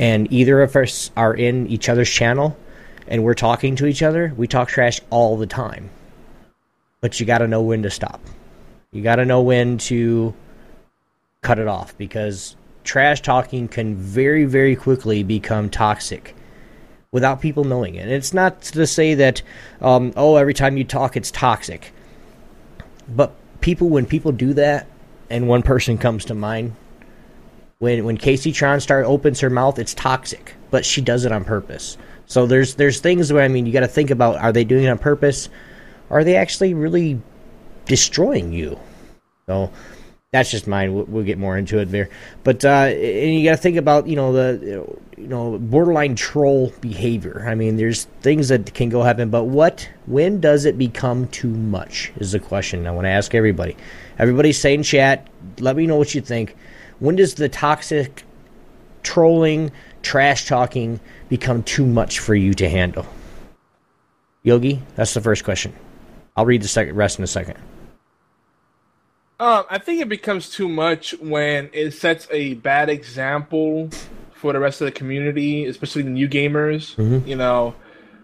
and either of us are in each other's channel and we're talking to each other, we talk trash all the time. But you got to know when to stop. You got to know when to cut it off, because trash talking can very, very quickly become toxic without people knowing it. And it's not to say that, um, oh, every time you talk, it's toxic. But people, when people do that, and one person comes to mind, When when Casey Tronstar opens her mouth, it's toxic, but she does it on purpose. So there's there's things where, I mean, you got to think about, are they doing it on purpose? Are they actually really destroying you? So that's just mine. We'll, we'll get more into it there. But uh, and you got to think about, you know, the you know borderline troll behavior. I mean, there's things that can go happen, but what when does it become too much is the question I want to ask everybody. Everybody say in chat, let me know what you think. When does the toxic trolling, trash talking become too much for you to handle? Yogi, that's the first question. I'll read the second rest in a second. Um, I think it becomes too much when it sets a bad example for the rest of the community, especially the new gamers. Mm-hmm. You know,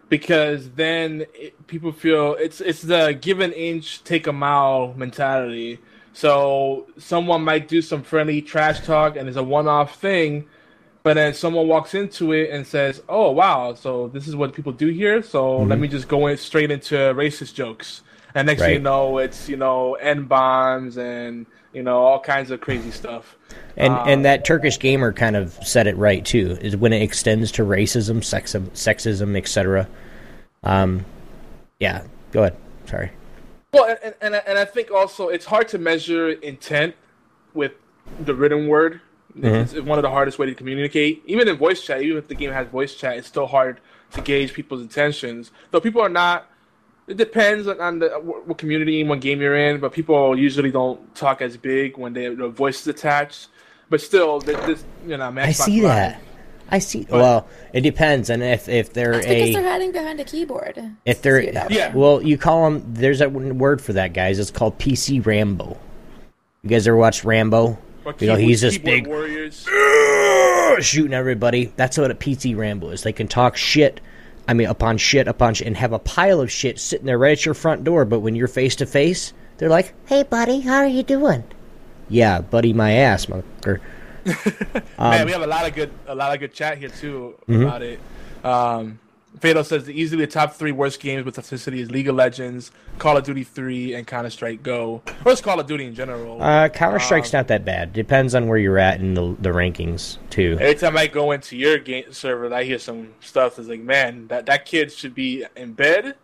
because then it, people feel it's it's the give an inch, take a mile mentality. So someone might do some friendly trash talk and it's a one-off thing, but then someone walks into it and says, oh, wow, so this is what people do here, so mm-hmm. let me just go in straight into racist jokes. And next right. thing you know, it's, you know, N-bombs and, you know, all kinds of crazy stuff. And um, and that Turkish gamer kind of said it right, too, is when it extends to racism, sexism, sexism, et cetera. Um, yeah, go ahead. Sorry. Well, and, and and I think also it's hard to measure intent with the written word. Mm-hmm. It's one of the hardest ways to communicate. Even in voice chat, even if the game has voice chat, it's still hard to gauge people's intentions. Though people are not, it depends on the, what community and what game you're in, but people usually don't talk as big when they, their voice is attached. But still, this, you know, I see line. that. I see. Well, it depends, and if if they're That's because a because they're hiding behind a keyboard. If they're yeah. well, you call them. There's a word for that, guys. It's called P C Rambo. You guys ever watched Rambo? Or you key, know, he's this big warriors. Shooting everybody. That's what a P C Rambo is. They can talk shit. I mean, upon shit, upon shit, and have a pile of shit sitting there right at your front door. But when you're face to face, they're like, "Hey, buddy, how are you doing?" Yeah, buddy, my ass, motherfucker. um, Man, we have a lot of good, a lot of good chat here too mm-hmm. about it. Um, Fado says the easily the top three worst games with toxicity is League of Legends, Call of Duty three, and Counter Strike Go. Or is Call of Duty in general? Uh, Counter Strike's um, not that bad. Depends on where you're at in the the rankings too. Every time I go into your game server, I hear some stuff that's like, man, that that kid should be in bed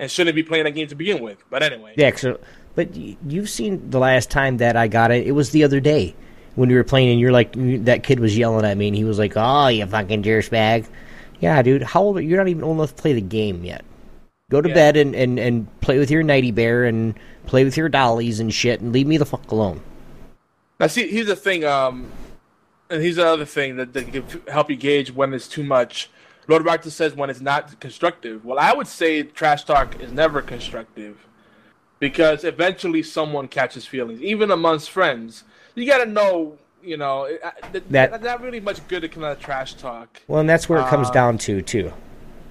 and shouldn't be playing that game to begin with. But anyway, yeah. So, but you've seen the last time that I got it. It was the other day. When we were playing, and you're like, that kid was yelling at me, and he was like, "Oh, you fucking douchebag!" Yeah, dude, how old are you? You're not even old enough to play the game yet. Go to yeah. bed and, and, and play with your nighty bear and play with your dollies and shit, and leave me the fuck alone. Now, see, here's the thing, um, and here's the other thing that, that can help you gauge when it's too much. Lord Rakdos says when it's not constructive. Well, I would say trash talk is never constructive, because eventually someone catches feelings, even amongst friends. You got to know, you know, that, that not really much good at kind of trash talk. Well, and that's where it comes um, down to, too.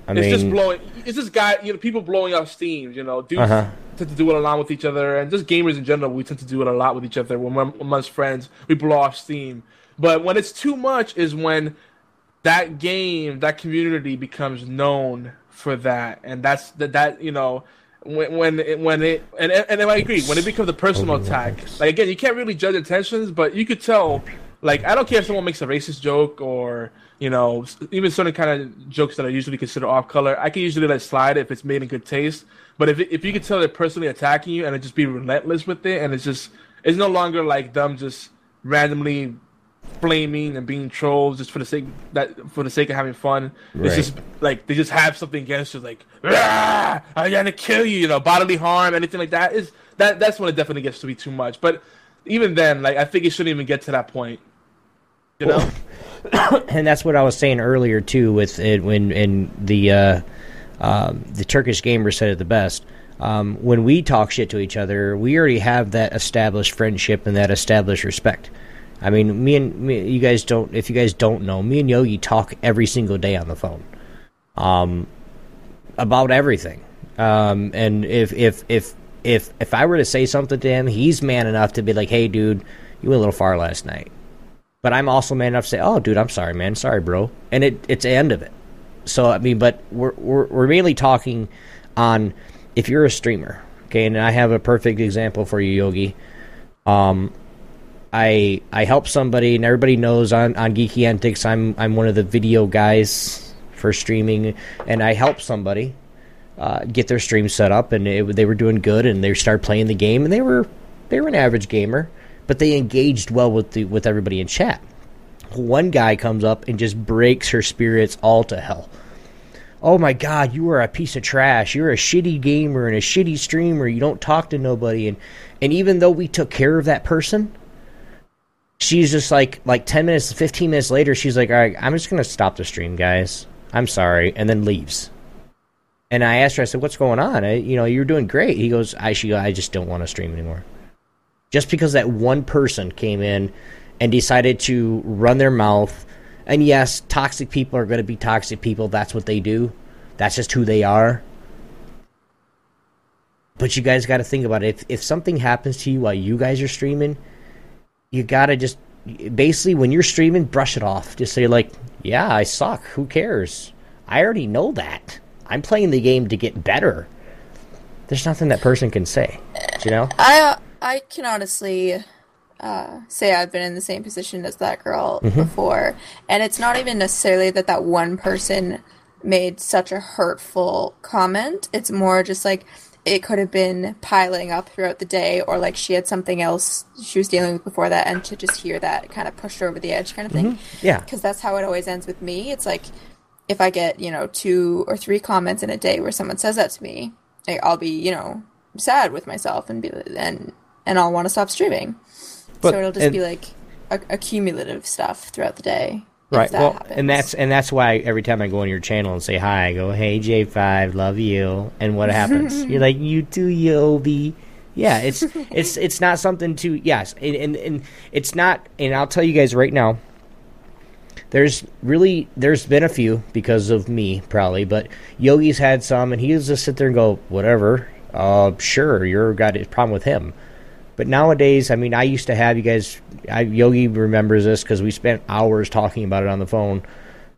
I it's mean, just blowing. It's just guy, you know, people blowing off steam. You know, dudes uh-huh. tend to do it a lot with each other, and just gamers in general, we tend to do it a lot with each other. When we're amongst friends, we blow off steam. But when it's too much, is when that game, that community becomes known for that, and that's that. That you know. When when it, when it and and I agree, when it becomes a personal attack, like again, you can't really judge intentions, but you could tell. Like, I don't care if someone makes a racist joke or you know, even certain kind of jokes that I usually consider off color, I can usually let slide if it's made in good taste. But if if you can tell they're personally attacking you and it just be relentless with it, and it's just it's no longer like them just randomly flaming and being trolls just for the sake that for the sake of having fun. Right. It's just like they just have something against you, like I'm gonna kill you, you know, bodily harm, anything like that. Is that that's when it definitely gets to be too much. But even then, like I think it shouldn't even get to that point, you know. And that's what I was saying earlier too, with it when in the uh, um, the Turkish gamer said it the best. Um, when we talk shit to each other, we already have that established friendship and that established respect. I mean, me and me, you guys don't. If you guys don't know, me and Yogi talk every single day on the phone, um, about everything. Um, and if if if if if I were to say something to him, he's man enough to be like, "Hey, dude, you went a little far last night." But I'm also man enough to say, "Oh, dude, I'm sorry, man. Sorry, bro." And it it's the end of it. So I mean, but we're we're we're mainly talking on if you're a streamer, okay. And I have a perfect example for you, Yogi. Um. I I help somebody, and everybody knows on, on Geeky Antics I'm I'm one of the video guys for streaming, and I help somebody uh, get their stream set up, and it, they were doing good, and they started playing the game, and they were they were an average gamer, but they engaged well with the with everybody in chat. One guy comes up and just breaks her spirits all to hell. Oh my God, you are a piece of trash. You're a shitty gamer and a shitty streamer. You don't talk to nobody, and and even though we took care of that person. She's just like, like ten minutes, fifteen minutes later, she's like, all right, I'm just going to stop the stream, guys. I'm sorry. And then leaves. And I asked her, I said, what's going on? I, you know, you're doing great. He goes, I, she goes, I just don't want to stream anymore. Just because that one person came in and decided to run their mouth. And yes, toxic people are going to be toxic people. That's what they do. That's just who they are. But you guys got to think about it. If, if something happens to you while you guys are streaming, you gotta just basically when you're streaming, brush it off. Just say like, "Yeah, I suck. Who cares? I already know that. I'm playing the game to get better." There's nothing that person can say, you know. I I can honestly uh, say I've been in the same position as that girl mm-hmm. before, and it's not even necessarily that that one person made such a hurtful comment. It's more just like. It could have been piling up throughout the day, or like she had something else she was dealing with before that, and to just hear that kind of pushed her over the edge kind of thing. Mm-hmm. Yeah. Because that's how it always ends with me. It's like if I get, you know, two or three comments in a day where someone says that to me, like, I'll be, you know, sad with myself and be and, and I'll want to stop streaming. But, so it'll just and, be like accumulative stuff throughout the day. Right. Well, happens. and that's and that's why every time I go on your channel and say hi, I go, "Hey J five, love you." And what happens? You're like, "You too, Yobi." Yeah, it's it's it's not something to yes, and, and and it's not. And I'll tell you guys right now, there's really there's been a few because of me probably, but Yogi's had some, and he'll just sit there and go, "Whatever, uh, sure, you're got a problem with him." But nowadays, I mean, I used to have you guys, I, Yogi remembers this because we spent hours talking about it on the phone.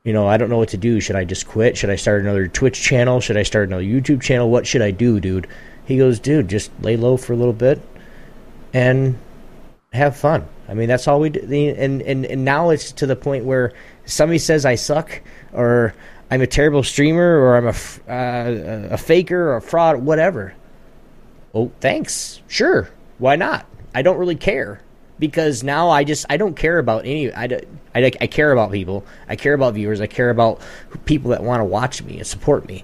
You know, I don't know what to do. Should I just quit? Should I start another Twitch channel? Should I start another YouTube channel? What should I do, dude? He goes, dude, just lay low for a little bit and have fun. I mean, that's all we do. And, and, and now it's to the point where somebody says I suck or I'm a terrible streamer or I'm a, uh, a faker or a fraud, whatever. Oh, thanks. Sure. Why not? I don't really care because now I just I don't care about any I, I, I care about people. I care about viewers. I care about people that want to watch me and support me.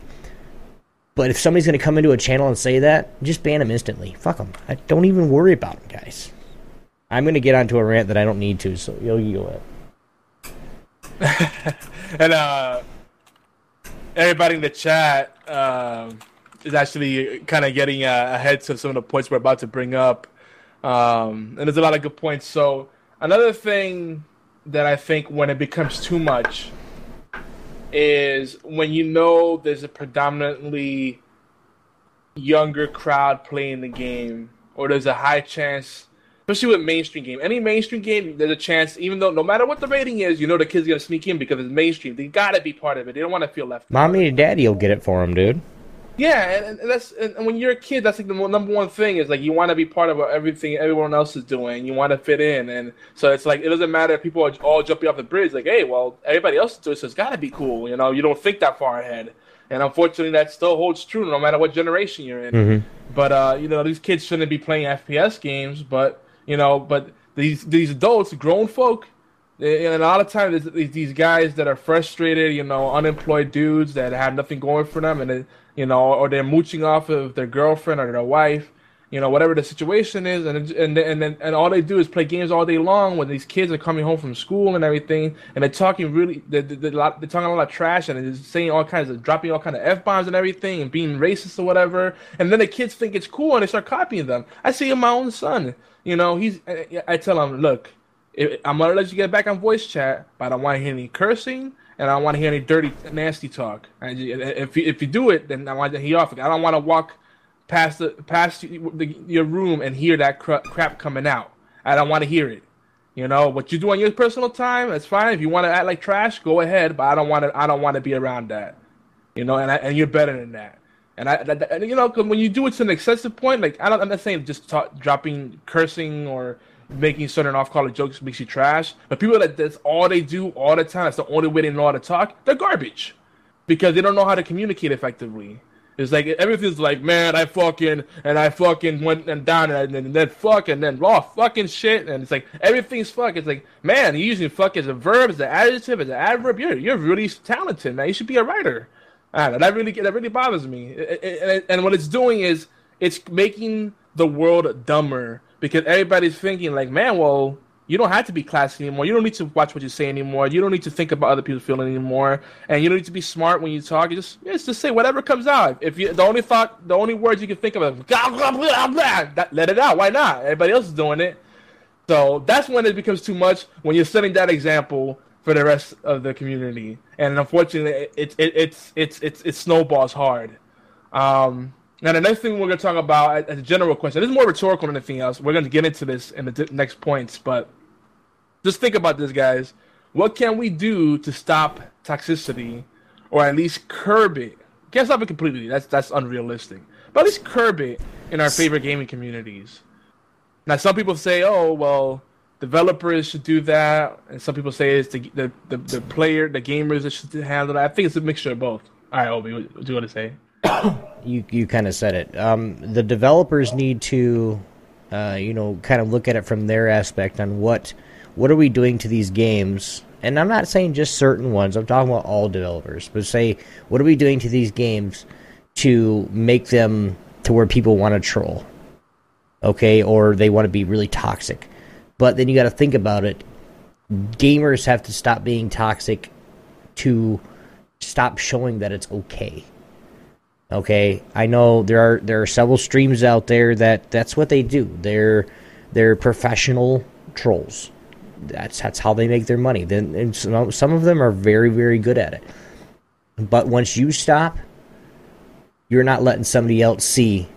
But if somebody's going to come into a channel and say that, just ban them instantly. Fuck them. I don't even worry about them, guys. I'm going to get onto a rant that I don't need to, so Yogi, go ahead. And uh, everybody in the chat... Um... is actually kind of getting uh, ahead to some of the points we're about to bring up. Um, and there's a lot of good points. So another thing that I think when it becomes too much is when you know there's a predominantly younger crowd playing the game, or there's a high chance, especially with mainstream game. Any mainstream game, there's a chance, even though no matter what the rating is, you know the kid's going to sneak in because it's mainstream. They got to be part of it. They don't want to feel left out. Mommy and daddy will get it for them, dude. Yeah, and, and that's and, and when you're a kid, that's like the number one thing is like you want to be part of what everything everyone else is doing. You want to fit in, and so it's like it doesn't matter if people are all jumping off the bridge. Like, hey, well, everybody else is doing it, so it's got to be cool. You know, you don't think that far ahead, and unfortunately, that still holds true no matter what generation you're in. Mm-hmm. But uh, you know, these kids shouldn't be playing F P S games, but you know, but these these adults, grown folk. And a lot of times, these guys that are frustrated, you know, unemployed dudes that have nothing going for them, and then, you know, or they're mooching off of their girlfriend or their wife, you know, whatever the situation is, and and and and all they do is play games all day long. When these kids are coming home from school and everything, and they're talking really, they're, they're, they're talking a lot of trash, and they're saying all kinds of, dropping all kinds of F-bombs and everything, and being racist or whatever. And then the kids think it's cool, and they start copying them. I see my own son, you know, he's, I, I tell him, look. I'm going to let you get back on voice chat, but I don't want to hear any cursing, and I don't want to hear any dirty, nasty talk. And if you, if you do it, then I want to hear off. I don't want to walk past the past the, your room and hear that cra- crap coming out. I don't want to hear it. You know, what you do on your personal time, that's fine. If you want to act like trash, go ahead, but I don't want to I don't want to be around that. You know, and I, and you're better than that. And I, I, I you know, cause when you do it to an excessive point, like I don't, I'm not saying just talk, dropping cursing or making certain off-color jokes makes you trash. But people that that's all they do all the time, that's the only way they know how to talk, they're garbage. Because they don't know how to communicate effectively. It's like, everything's like, man, I fucking, and I fucking went and down, and, and then fuck, and then raw fucking shit. And it's like, everything's fuck. It's like, man, you're using fuck as a verb, as an adjective, as an adverb. You're, you're really talented, man. You should be a writer. I don't know, that really, that really bothers me. It, it, it, and what it's doing is, it's making the world dumber. Because everybody's thinking like, man, well, you don't have to be classy anymore. You don't need to watch what you say anymore. You don't need to think about other people's feelings anymore. And you don't need to be smart when you talk. You just, yeah, just say whatever comes out. If you, the only thought, the only words you can think of is blah, blah, blah, blah, that, let it out. Why not? Everybody else is doing it. So that's when it becomes too much, when you're setting that example for the rest of the community. And unfortunately, it it it's it's it's it snowballs hard. Um, Now, the next thing we're going to talk about as a general question, this is more rhetorical than anything else. We're going to get into this in the di- next points, but just think about this, guys. What can we do to stop toxicity, or at least curb it? Can't stop it completely. That's that's unrealistic. But at least curb it in our favorite gaming communities. Now, some people say, oh, well, developers should do that. And some people say it's the the, the, the player, the gamers that should handle that. I think it's a mixture of both. All right, Obi, what, what do you want to say? You you kind of said it. Um, the developers need to, uh, you know, kind of look at it from their aspect on what what are we doing to these games. And I'm not saying just certain ones. I'm talking about all developers. But say, what are we doing to these games to make them to where people want to troll, okay, or they want to be really toxic? But then you got to think about it. Gamers have to stop being toxic to stop showing that it's okay. Okay, I know there are there are several streams out there that that's what they do. They're they're professional trolls. That's that's how they make their money. Then and some some of them are very very good at it. But once you stop, you're not letting somebody else see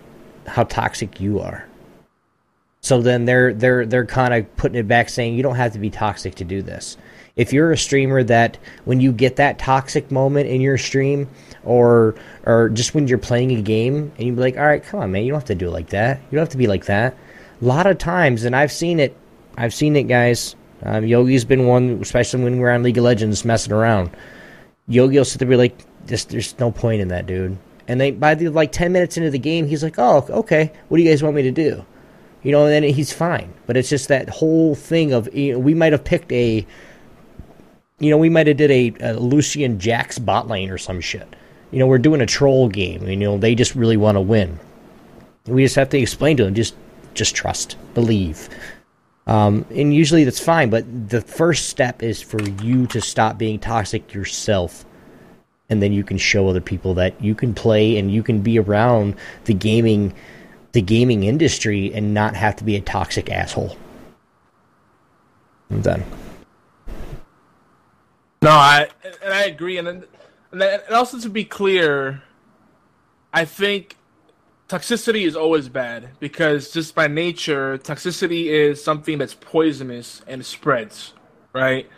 how toxic you are. So then they're they're they're kind of putting it back, saying you don't have to be toxic to do this. If you're a streamer that when you get that toxic moment in your stream, or or just when you're playing a game, and you'd be like, all right, come on, man, you don't have to do it like that. You don't have to be like that. A lot of times, and I've seen it, I've seen it, guys. Um, Yogi's been one, especially when we're on League of Legends messing around. Yogi will sit there and be like, this, there's no point in that, dude. And they by the like ten minutes into the game, he's like, oh, okay, what do you guys want me to do? You know, and then he's fine. But it's just that whole thing of, you know, we might have picked a... You know, we might have did a, a Lucian Jax bot lane or some shit. You know, we're doing a troll game. You know, they just really want to win. We just have to explain to them, just just trust, believe. Um, and usually that's fine, but the first step is for you to stop being toxic yourself. And then you can show other people that you can play and you can be around the gaming, the gaming industry and not have to be a toxic asshole. I'm done. No, I and I agree, and and also to be clear, I think toxicity is always bad because just by nature, toxicity is something that's poisonous and spreads, right?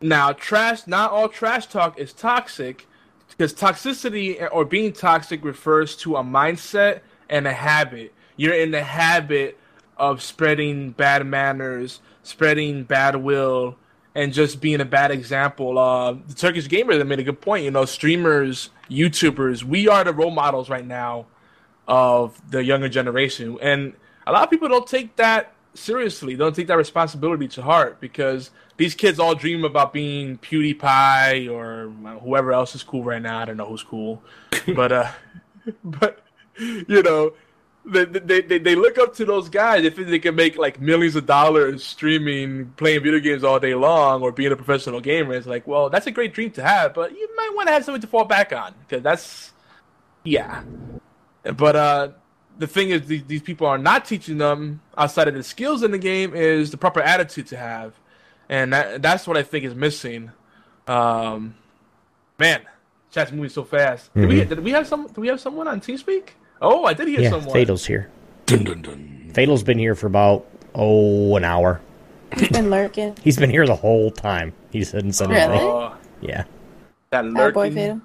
Now, trash. Not all trash talk is toxic. because toxicity or being toxic refers to a mindset and a habit. You're in the habit of spreading bad manners, spreading bad will, and just being a bad example. Uh, the Turkish Gamer that made a good point. You know, streamers, YouTubers, we are the role models right now of the younger generation. And a lot of people don't take that seriously, don't take that responsibility to heart, because these kids all dream about being PewDiePie or whoever else is cool right now. I don't know who's cool. but, uh, but you know, they, they, they, they look up to those guys. They think they can make, like, millions of dollars streaming, playing video games all day long, or being a professional gamer. It's like, well, that's a great dream to have, but you might want to have something to fall back on, because that's, yeah. But uh, the thing is, these, these people are not teaching them, outside of the skills in the game, is the proper attitude to have. And that, that's what I think is missing. Um, man, chat's moving so fast. Mm-hmm. Did we did we have some? Do we have someone on TeamSpeak? Oh, I did hear yeah, someone. Yeah, Fatal's here. Dun, dun, dun. Fatal's been here for about oh an hour. He's been lurking. He's been here the whole time. He didn't send anything. Really? Yeah. That lurking. Oh, boy, Fatal.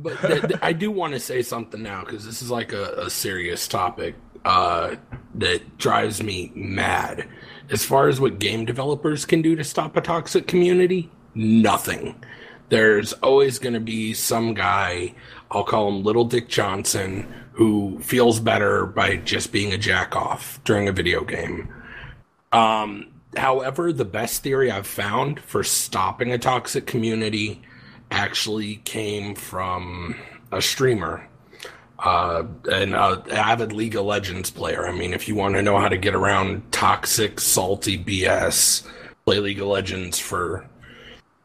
But th- th- I do want to say something now, because this is like a, a serious topic uh, that drives me mad. As far as what game developers can do to stop a toxic community, nothing. There's always going to be some guy, I'll call him Little Dick Johnson, who feels better by just being a jack-off during a video game. Um, however, the best theory I've found for stopping a toxic community actually came from a streamer, uh, an uh, avid League of Legends player. I mean, if you want to know how to get around toxic, salty B S, play League of Legends for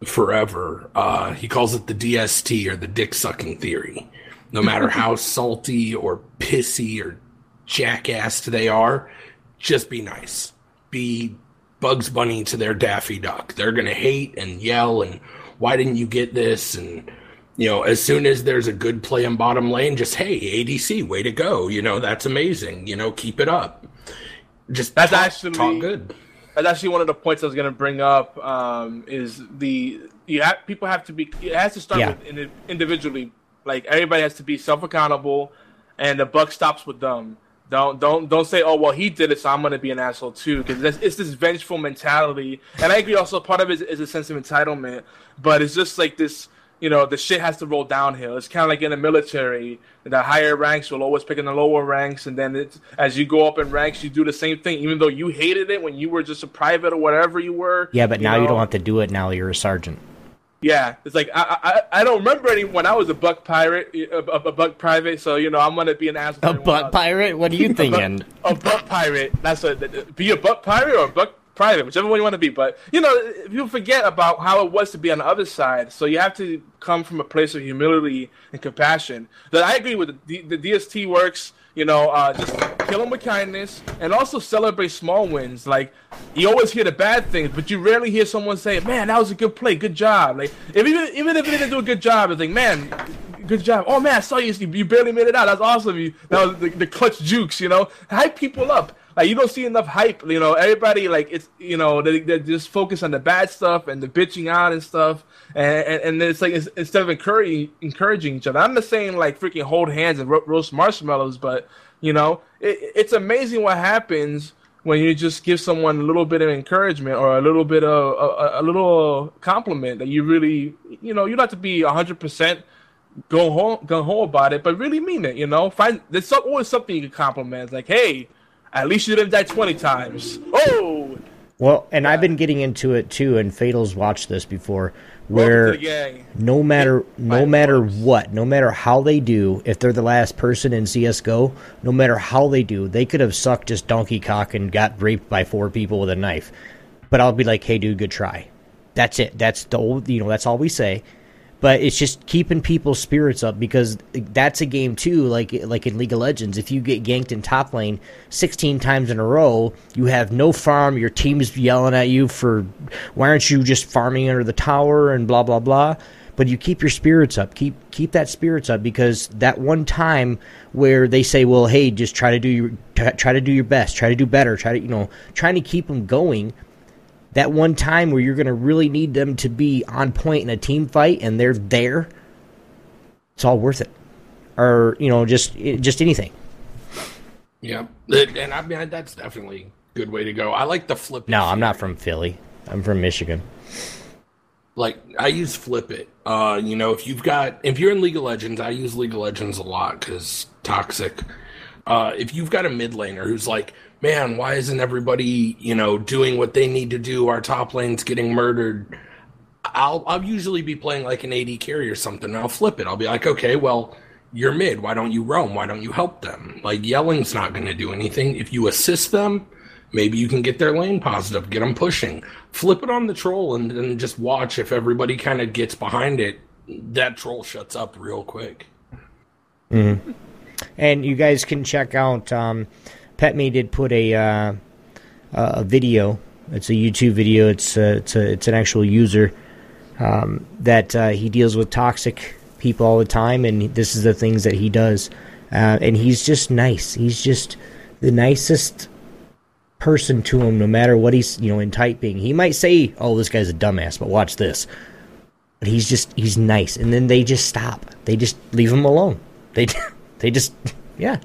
forever. Uh, he calls it the D S T, or the dick-sucking theory. No matter how salty or pissy or jackassed they are, just be nice. Be Bugs Bunny to their Daffy Duck. They're going to hate and yell and why didn't you get this? And, you know, as soon as there's a good play in bottom lane, just, hey, A D C, way to go. You know, that's amazing. You know, keep it up. Just that's talk, actually, talk good. That's actually one of the points I was going to bring up um, is the you have, people have to be – it has to start yeah. with in, individually. Like, everybody has to be self-accountable, and the buck stops with them. Don't don't don't say, oh, well, he did it, so I'm going to be an asshole too, because it's this vengeful mentality. And I agree also part of it is, is a sense of entitlement, but it's just like this, you know, the shit has to roll downhill. It's kind of like in the military, the higher ranks will always pick in the lower ranks, and then it's, as you go up in ranks, you do the same thing, even though you hated it when you were just a private or whatever you were. Yeah, but you now know? You don't have to do it now. You're a sergeant. Yeah, it's like I, I I don't remember any when I was a buck pirate, a, a buck private. So you know I'm gonna be an asshole. A buck pirate? What are you thinking? a, buck, a buck pirate. That's what. Be a buck pirate or a buck private, whichever one you want to be. But you know you forget about how it was to be on the other side. So you have to come from a place of humility and compassion. That I agree with. The, the D S T works. You know, uh, just kill them with kindness, and also celebrate small wins. Like, you always hear the bad things, but you rarely hear someone say, "Man, that was a good play, good job." Like, if even even if they didn't do a good job, it's like, "Man, good job." Oh man, I saw you, you barely made it out. That's awesome. You, that was the, the clutch jukes. You know, hype people up. Like, you don't see enough hype. You know, everybody like it's you know they they just focus on the bad stuff and the bitching out and stuff. And, and and it's like it's, instead of encouraging encouraging each other, I'm not saying like freaking hold hands and ro- roast marshmallows, but you know it, it's amazing what happens when you just give someone a little bit of encouragement or a little bit of a, a, a little compliment that you really you know you don't have to be one hundred percent gung ho gung ho about it, but really mean it. You know, find there's always something you can compliment. It's like, hey, at least you didn't die twenty times. Oh. Well, and I've been getting into it too, and Fatal's watched this before. Where no matter no matter what, no matter how they do, if they're the last person in C S G O, no matter how they do, they could have sucked just donkey cock and got raped by four people with a knife. But I'll be like, hey, dude, good try. That's it. That's the old, you know, that's all we say. But it's just keeping people's spirits up, because that's a game too, like like in League of Legends. If you get ganked in top lane sixteen times in a row, you have no farm, your team's yelling at you for, why aren't you just farming under the tower and blah, blah, blah. But you keep your spirits up. Keep keep that spirits up, because that one time where they say, well, hey, just try to do your, try to do your best, try to do better, try to, you know, trying to keep them going. That one time where you're going to really need them to be on point in a team fight and they're there, it's all worth it. Or, you know, just just anything. Yeah, and I mean, that's definitely a good way to go. I like the flip it. No, I'm not from Philly. I'm from Michigan. Like, I use flip it. Uh, you know, if you've got, if you're in League of Legends, I use League of Legends a lot because toxic. Uh, if you've got a mid laner who's like, man, why isn't everybody, you know, doing what they need to do? Our top lane's getting murdered. I'll I'll usually be playing like an A D carry or something, and I'll flip it. I'll be like, okay, well, you're mid. Why don't you roam? Why don't you help them? Like, yelling's not going to do anything. If you assist them, maybe you can get their lane positive, get them pushing. Flip it on the troll and then just watch. If everybody kind of gets behind it, that troll shuts up real quick. Mm-hmm. And you guys can check out, um, PetMe did put a uh, a video. It's a YouTube video. It's a, it's a, it's an actual user um, that uh, he deals with toxic people all the time, and this is the things that he does. Uh, and he's just nice. He's just the nicest person to him, no matter what he's, you know, in typing. He might say, "Oh, this guy's a dumbass," but watch this. But he's just he's nice, and then they just stop. They just leave him alone. They. They just, yeah.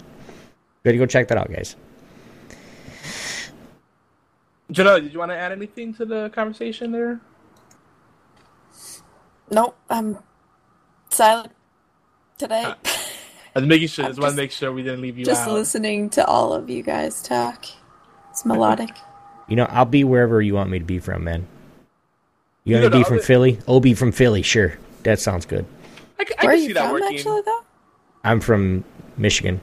Gotta go check that out, guys. Janelle, did you want to add anything to the conversation there? Nope, I'm silent today. Uh, I was making sure. I just want to make sure we didn't leave you just out. Just listening to all of you guys talk. It's melodic. You know, I'll be wherever you want me to be from, man. You want you know, me to be from the... Philly? I'll be from Philly, sure. That sounds good. I, I Where can are see you that from, working. Actually, though? I'm from Michigan.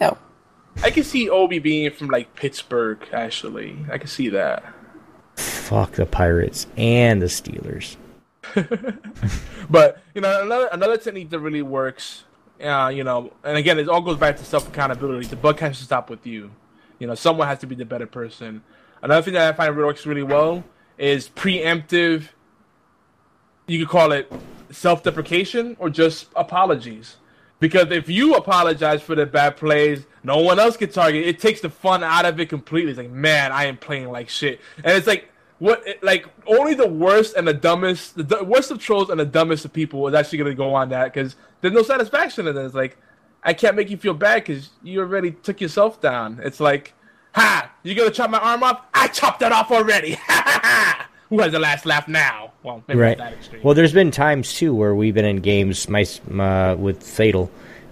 No. I can see Obi being from, like, Pittsburgh, actually. I can see that. Fuck the Pirates and the Steelers. But, you know, another another technique that really works, uh, you know, and again, it all goes back to self-accountability. The buck has to stop with you. You know, someone has to be the better person. Another thing that I find works really well is preemptive, you could call it self-deprecation or just apologies. Because if you apologize for the bad plays, no one else can target. It takes the fun out of it completely. It's like, man, I am playing like shit. And it's like, what? Like only the worst and the dumbest, the d- worst of trolls and the dumbest of people is actually going to go on that because there's no satisfaction in it. It's like, I can't make you feel bad because you already took yourself down. It's like, ha, you going to chop my arm off? I chopped that off already. Ha ha ha. Who has the last laugh now? Well, maybe right. Not that extreme. Well, there's been times, too, where we've been in games my, uh, with Fatal,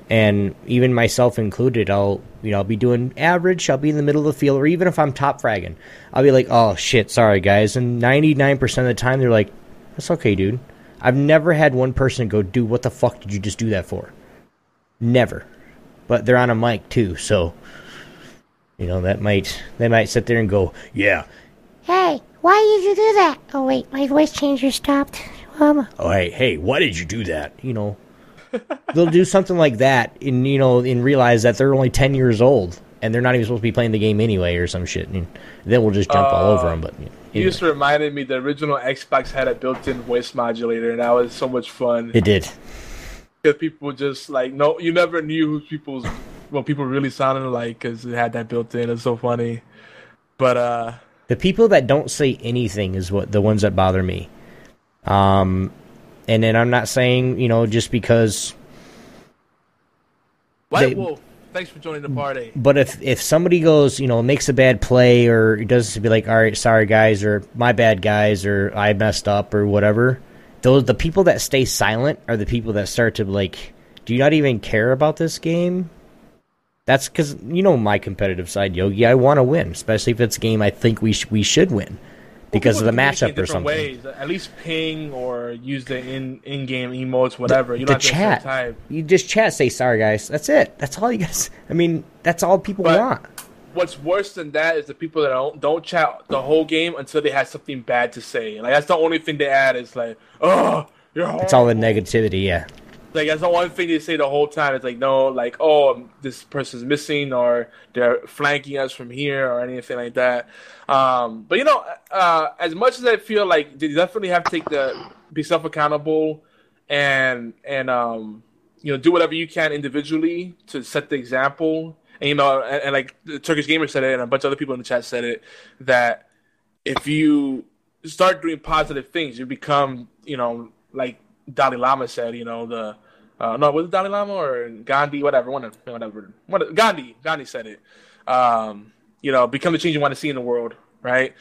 and even myself included, I'll you know I'll be doing average, I'll be in the middle of the field, or even if I'm top fragging, I'll be like, oh, shit, sorry, guys. And ninety-nine percent of the time, they're like, that's okay, dude. I've never had one person go, dude, what the fuck did you just do that for? Never. But they're on a mic, too, so, you know, that might they might sit there and go, yeah, hey. Why did you do that? Oh, wait, my voice changer stopped. Um, oh, hey, hey, why did you do that? You know, they'll do something like that and, you know, and realize that they're only ten years old and they're not even supposed to be playing the game anyway or some shit. And then we'll just jump uh, all over them. But you know, anyway. You just reminded me the original Xbox had a built-in voice modulator and that was so much fun. It did. Because people just, like, no, you never knew who people's, what people really sounded like because it had that built-in. It's so funny. But, uh... the people that don't say anything is what the ones that bother me. Um, and then I'm not saying, you know, just because... White they, Wolf, thanks for joining the party. But if, if somebody goes, you know, makes a bad play or does be like, all right, sorry, guys, or my bad, guys, or I messed up or whatever, those the people that stay silent are the people that start to, like, do you not even care about this game? That's because, you know, my competitive side, Yogi, I want to win, especially if it's a game I think we sh- we should win because well, of the matchup or something. Ways. At least ping or use the in- in-game emotes, whatever. The, you don't the have to chat. You just chat, say, sorry, guys. That's it. That's all you guys. I mean, that's all people but want. What's worse than that is the people that don't, don't chat the whole game until they have something bad to say. Like, that's the only thing they add is like, oh, you're horrible. It's all the negativity, yeah. Like, that's the one thing they say the whole time. It's like, no, like, oh, this person's missing or they're flanking us from here or anything like that. Um, but, you know, uh, as much as I feel like they definitely have to take the be self-accountable and, and um, you know, do whatever you can individually to set the example. And, you know, and, and like the Turkish Gamer said it and a bunch of other people in the chat said it, that if you start doing positive things, you become, you know, like Dalai Lama said, you know, the Uh, no, was it Dalai Lama or Gandhi? Whatever, one of whatever. One, Gandhi, Gandhi said it. Um, you know, become the change you want to see in the world, right?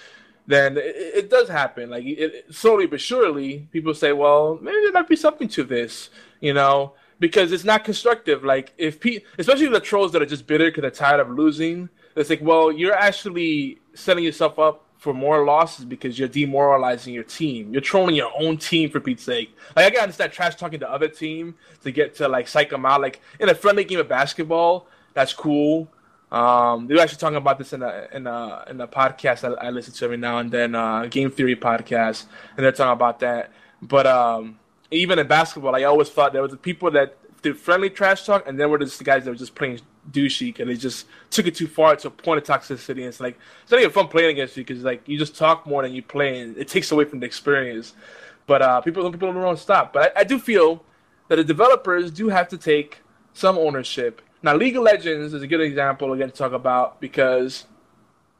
Then it, it does happen. Like it, it, slowly but surely, people say, "Well, maybe there might be something to this," you know, because it's not constructive. Like if, pe- especially the trolls that are just bitter because they're tired of losing, it's like, "Well, you're actually setting yourself up for more losses because you're demoralizing your team. You're trolling your own team, for Pete's sake." Like, I gotta understand trash talking the other team to get to, like, psych them out. Like, in a friendly game of basketball, that's cool. Um, they were actually talking about this in a, in a, in a podcast I, I listen to every now and then, uh, Game Theory podcast, and they're talking about that. But um, even in basketball, I always thought there was the people that did friendly trash talk, and then were just the guys that were just playing douchey because they just took it too far to a point of toxicity. And it's like, it's not even fun playing against you because, like, you just talk more than you play, and it takes away from the experience. But uh, people, people don't stop. But I, I do feel that the developers do have to take some ownership. Now, League of Legends is a good example again to talk about because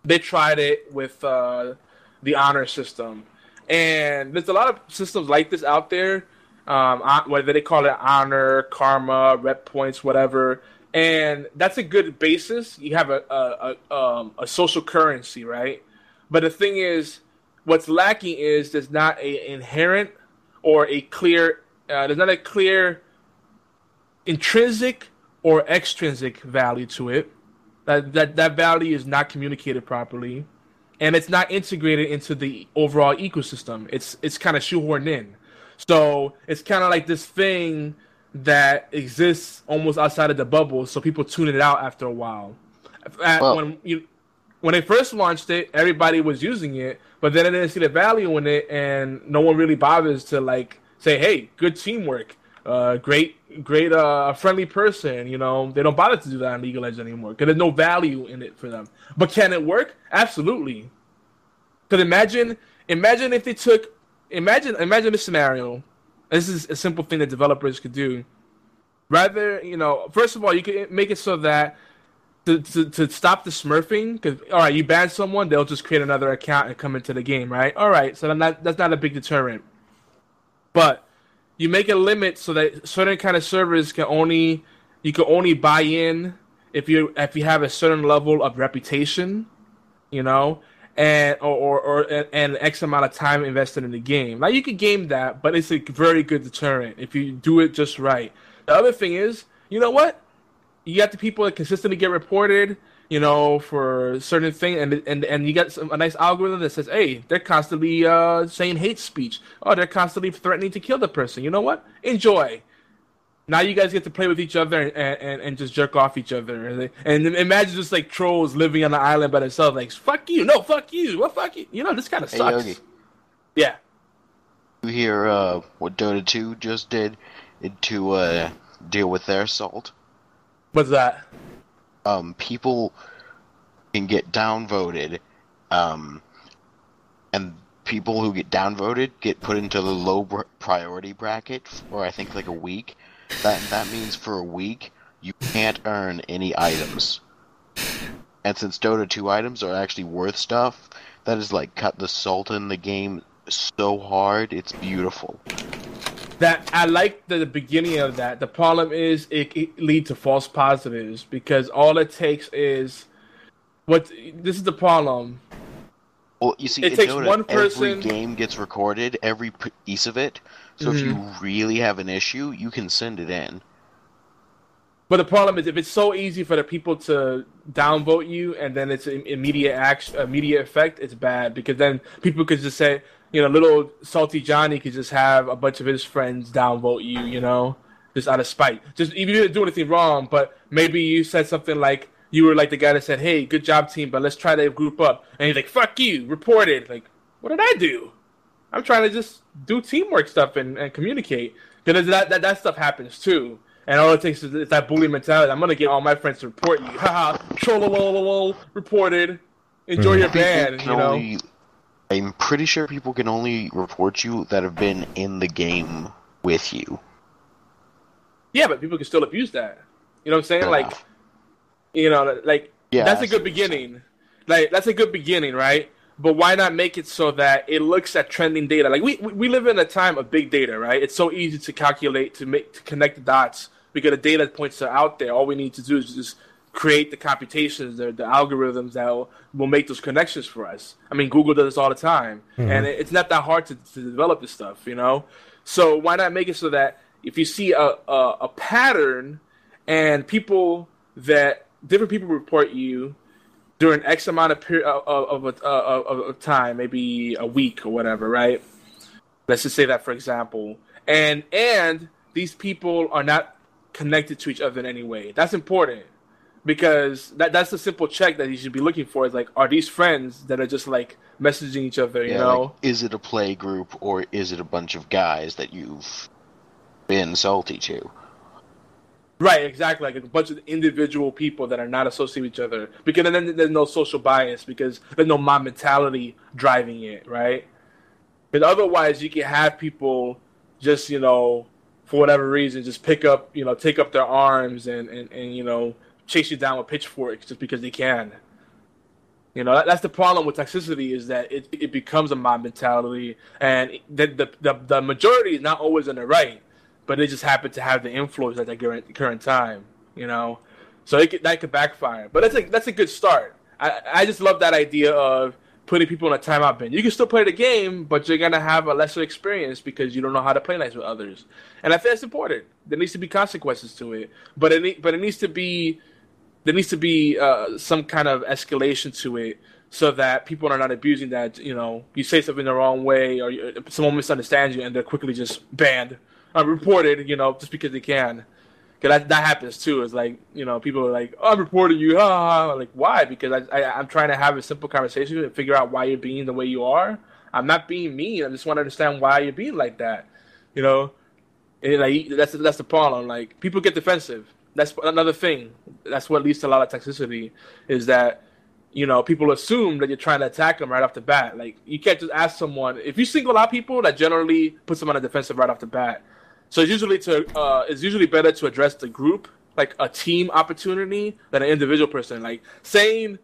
they tried it with uh, the honor system, and there's a lot of systems like this out there. Um, whether they call it honor, karma, rep points, whatever, and that's a good basis. You have a a, a, um, a social currency, right? But the thing is, what's lacking is there's not a inherent or a clear, uh, there's not a clear intrinsic or extrinsic value to it. That that that value is not communicated properly, and it's not integrated into the overall ecosystem. It's it's kind of shoehorned in. So it's kind of like this thing that exists almost outside of the bubble, so people tune it out after a while. At, well, when, you, when they first launched it, everybody was using it, but then they didn't see the value in it, and no one really bothers to, like, say, hey, good teamwork, uh, great, great uh, friendly person. You know, they don't bother to do that in League of Legends anymore because there's no value in it for them. But can it work? Absolutely. Because imagine, imagine if they took... Imagine imagine this scenario. This is a simple thing that developers could do. Rather, you know, first of all, you can make it so that to to, to stop the smurfing, because, all right, you ban someone, they'll just create another account and come into the game, right? All right, so not, that's not a big deterrent. But you make a limit so that certain kind of servers can only, you can only buy in if you if you have a certain level of reputation, you know? And or, or or and X amount of time invested in the game. Like, you could game that, but it's a very good deterrent if you do it just right. The other thing is, you know what? You got the people that consistently get reported, you know, for certain thing, and and and you got some, a nice algorithm that says, hey, they're constantly uh, saying hate speech. Oh, they're constantly threatening to kill the person. You know what? Enjoy. Now you guys get to play with each other and, and, and just jerk off each other. And, and imagine just, like, trolls living on an island by themselves. Like, fuck you. No, fuck you. Well, fuck you. You know, this kind of sucks. Hey, Yogi. Yeah. You hear uh, what Dota two just did to uh, deal with their assault? What's that? Um, people can get downvoted. Um, and... people who get downvoted get put into the low br- priority bracket for, I think, like a week. That that means for a week, you can't earn any items. And since Dota two items are actually worth stuff, that is, like, cut the salt in the game so hard, it's beautiful. That I like the, the beginning of that. The problem is it, it leads to false positives, because all it takes is... what this is the problem... Well, you see, it takes Dota, one person... every game gets recorded, every piece of it. So mm-hmm. if you really have an issue, you can send it in. But the problem is, if it's so easy for the people to downvote you, and then it's an immediate action, immediate effect, it's bad. Because then people could just say, you know, little Salty Johnny could just have a bunch of his friends downvote you, you know, just out of spite. Just even if you didn't do anything wrong, but maybe you said something like, you were like the guy that said, hey, good job, team, but let's try to group up. And he's like, fuck you, report it. Like, what did I do? I'm trying to just do teamwork stuff and, and communicate. Because that, that that stuff happens, too. And all it takes is, is that bully mentality. I'm going to get all my friends to report you. Haha, trollolololol, reported. Enjoy mm-hmm. your ban, you know? Only, I'm pretty sure people can only report you that have been in the game with you. Yeah, but people can still abuse that. You know what I'm saying? Yeah. Like... You know, like, yeah, that's a good beginning. Like, that's a good beginning, right? But why not make it so that it looks at trending data? Like we, we live in a time of big data, right? It's so easy to calculate, to make, to connect the dots because the data points are out there. All we need to do is just create the computations, the, the algorithms that will, will make those connections for us. I mean, Google does this all the time, mm-hmm. and it, it's not that hard to, to develop this stuff, you know? So why not make it so that if you see a, a, a pattern and people that different people report you during X amount of period of, of, of, of time, maybe a week or whatever, right? Let's just say that, for example. And and these people are not connected to each other in any way. That's important because that that's the simple check that you should be looking for. Is like, are these friends that are just like messaging each other, you yeah, know? Like, is it a play group or is it a bunch of guys that you've been salty to? Right, exactly. Like a bunch of individual people that are not associated with each other. Because then there's no social bias, because there's no mob mentality driving it, right? But otherwise, you can have people just, you know, for whatever reason, just pick up, you know, take up their arms and, and, and you know, chase you down with pitchforks just because they can. You know, that, that's the problem with toxicity, is that it, it becomes a mob mentality. And the, the, the, the majority is not always on the right. But they just happen to have the influence at the current, current time, you know? So it could, that could backfire. But that's a, that's a good start. I, I just love that idea of putting people in a timeout bin. You can still play the game, but you're going to have a lesser experience because you don't know how to play nice with others. And I think that's important. There needs to be consequences to it. But it, ne- but it needs to be, there needs to be uh, some kind of escalation to it so that people are not abusing that, you know, you say something the wrong way or you, someone misunderstands you and they're quickly just banned. I'm reported, you know, just because they can. Because that, that happens, too. It's like, you know, people are like, oh, I'm reporting you. Ah. Like, why? Because I, I, I'm trying to have a simple conversation and figure out why you're being the way you are. I'm not being mean. I just want to understand why you're being like that, you know. And like that's, that's the problem. Like, people get defensive. That's another thing. That's what leads to a lot of toxicity, is that, you know, people assume that you're trying to attack them right off the bat. Like, you can't just ask someone. If you single out people, that generally puts them on the defensive right off the bat. So it's usually to uh, it's usually better to address the group, like a team opportunity, than an individual person. Like saying,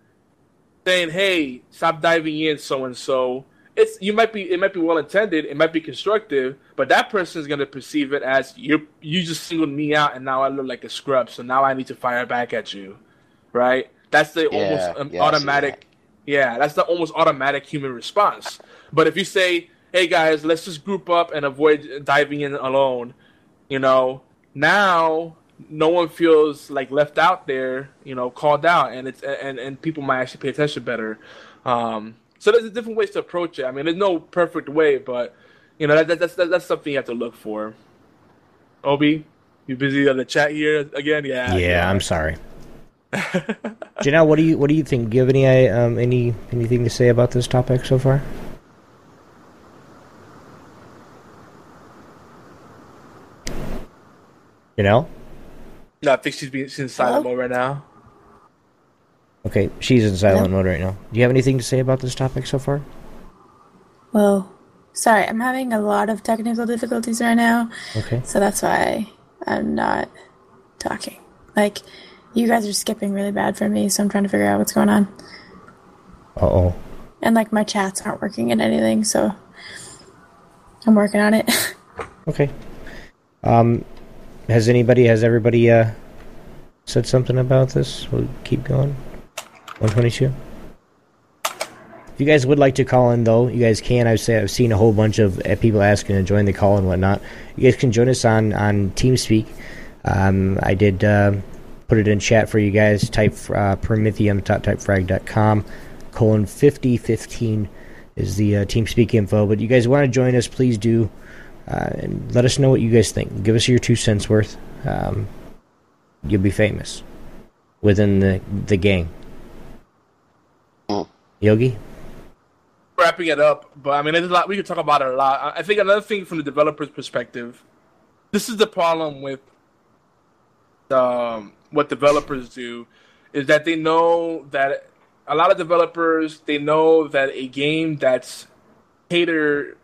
saying, "Hey, stop diving in, so and so." It's you might be it might be well intended, it might be constructive, but that person is going to perceive it as you you just singled me out, and now I look like a scrub. So now I need to fire back at you, right? That's the yeah, almost um, yeah, automatic, that. yeah. That's the almost automatic human response. But if you say, hey guys, let's just group up and avoid diving in alone, you know, now no one feels like left out there, you know, called out, and it's and, and people might actually pay attention better. Um, so there's different ways to approach it. I mean, there's no perfect way, but, you know, that, that, that's that, that's something you have to look for. Obi, you busy on the chat here again? Yeah. Yeah, I'm sorry. Janelle, what do you what do you think? Do you have any um any anything to say about this topic so far? You know? No, I think she's being she's in silent Hello? mode right now. Okay, she's in silent yeah. mode right now. Do you have anything to say about this topic so far? Well, sorry, I'm having a lot of technical difficulties right now. Okay. So that's why I'm not talking. Like, you guys are skipping really bad for me, so I'm trying to figure out what's going on. Uh-oh. And, like, my chats aren't working in anything, so I'm working on it. Okay. Um... Has anybody, has everybody uh, said something about this? We'll keep going. one twenty-two If you guys would like to call in, though, you guys can. I've, say, I've seen a whole bunch of people asking to join the call and whatnot. You guys can join us on, on TeamSpeak. Um, I did uh, put it in chat for you guys. Type uh, prometheum.typefrag.com colon 5015 is the uh, TeamSpeak info. But you guys want to join us, please do. Uh, and let us know what you guys think. Give us your two cents worth. Um, you'll be famous within the the gang. Mm. Yogi, wrapping it up, but I mean, there's a lot we could talk about it a lot. I think another thing from the developer's perspective, this is the problem with um, what developers do, is that they know that a lot of developers they know that a game that's catered.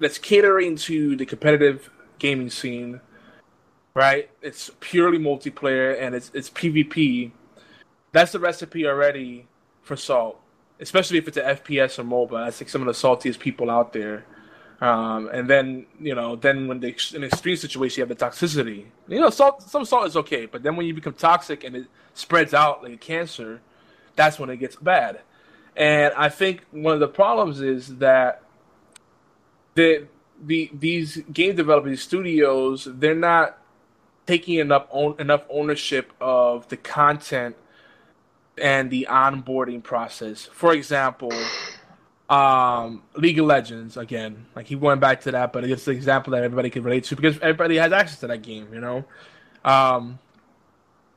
That's catering to the competitive gaming scene, right? It's purely multiplayer and it's it's PvP. That's the recipe already for salt. especially if it's an F P S or mobile. That's like some of the saltiest people out there. Um, and then, you know, then when the, in an extreme situation, you have the toxicity. You know, salt, some salt is okay, but then when you become toxic and it spreads out like cancer, that's when it gets bad. And I think one of the problems is that the, the these game developers, studios, they're not taking enough own, enough ownership of the content and the onboarding process. For example, um, League of Legends, again, like he went back to that, but it's an example that everybody can relate to because everybody has access to that game, you know? Um,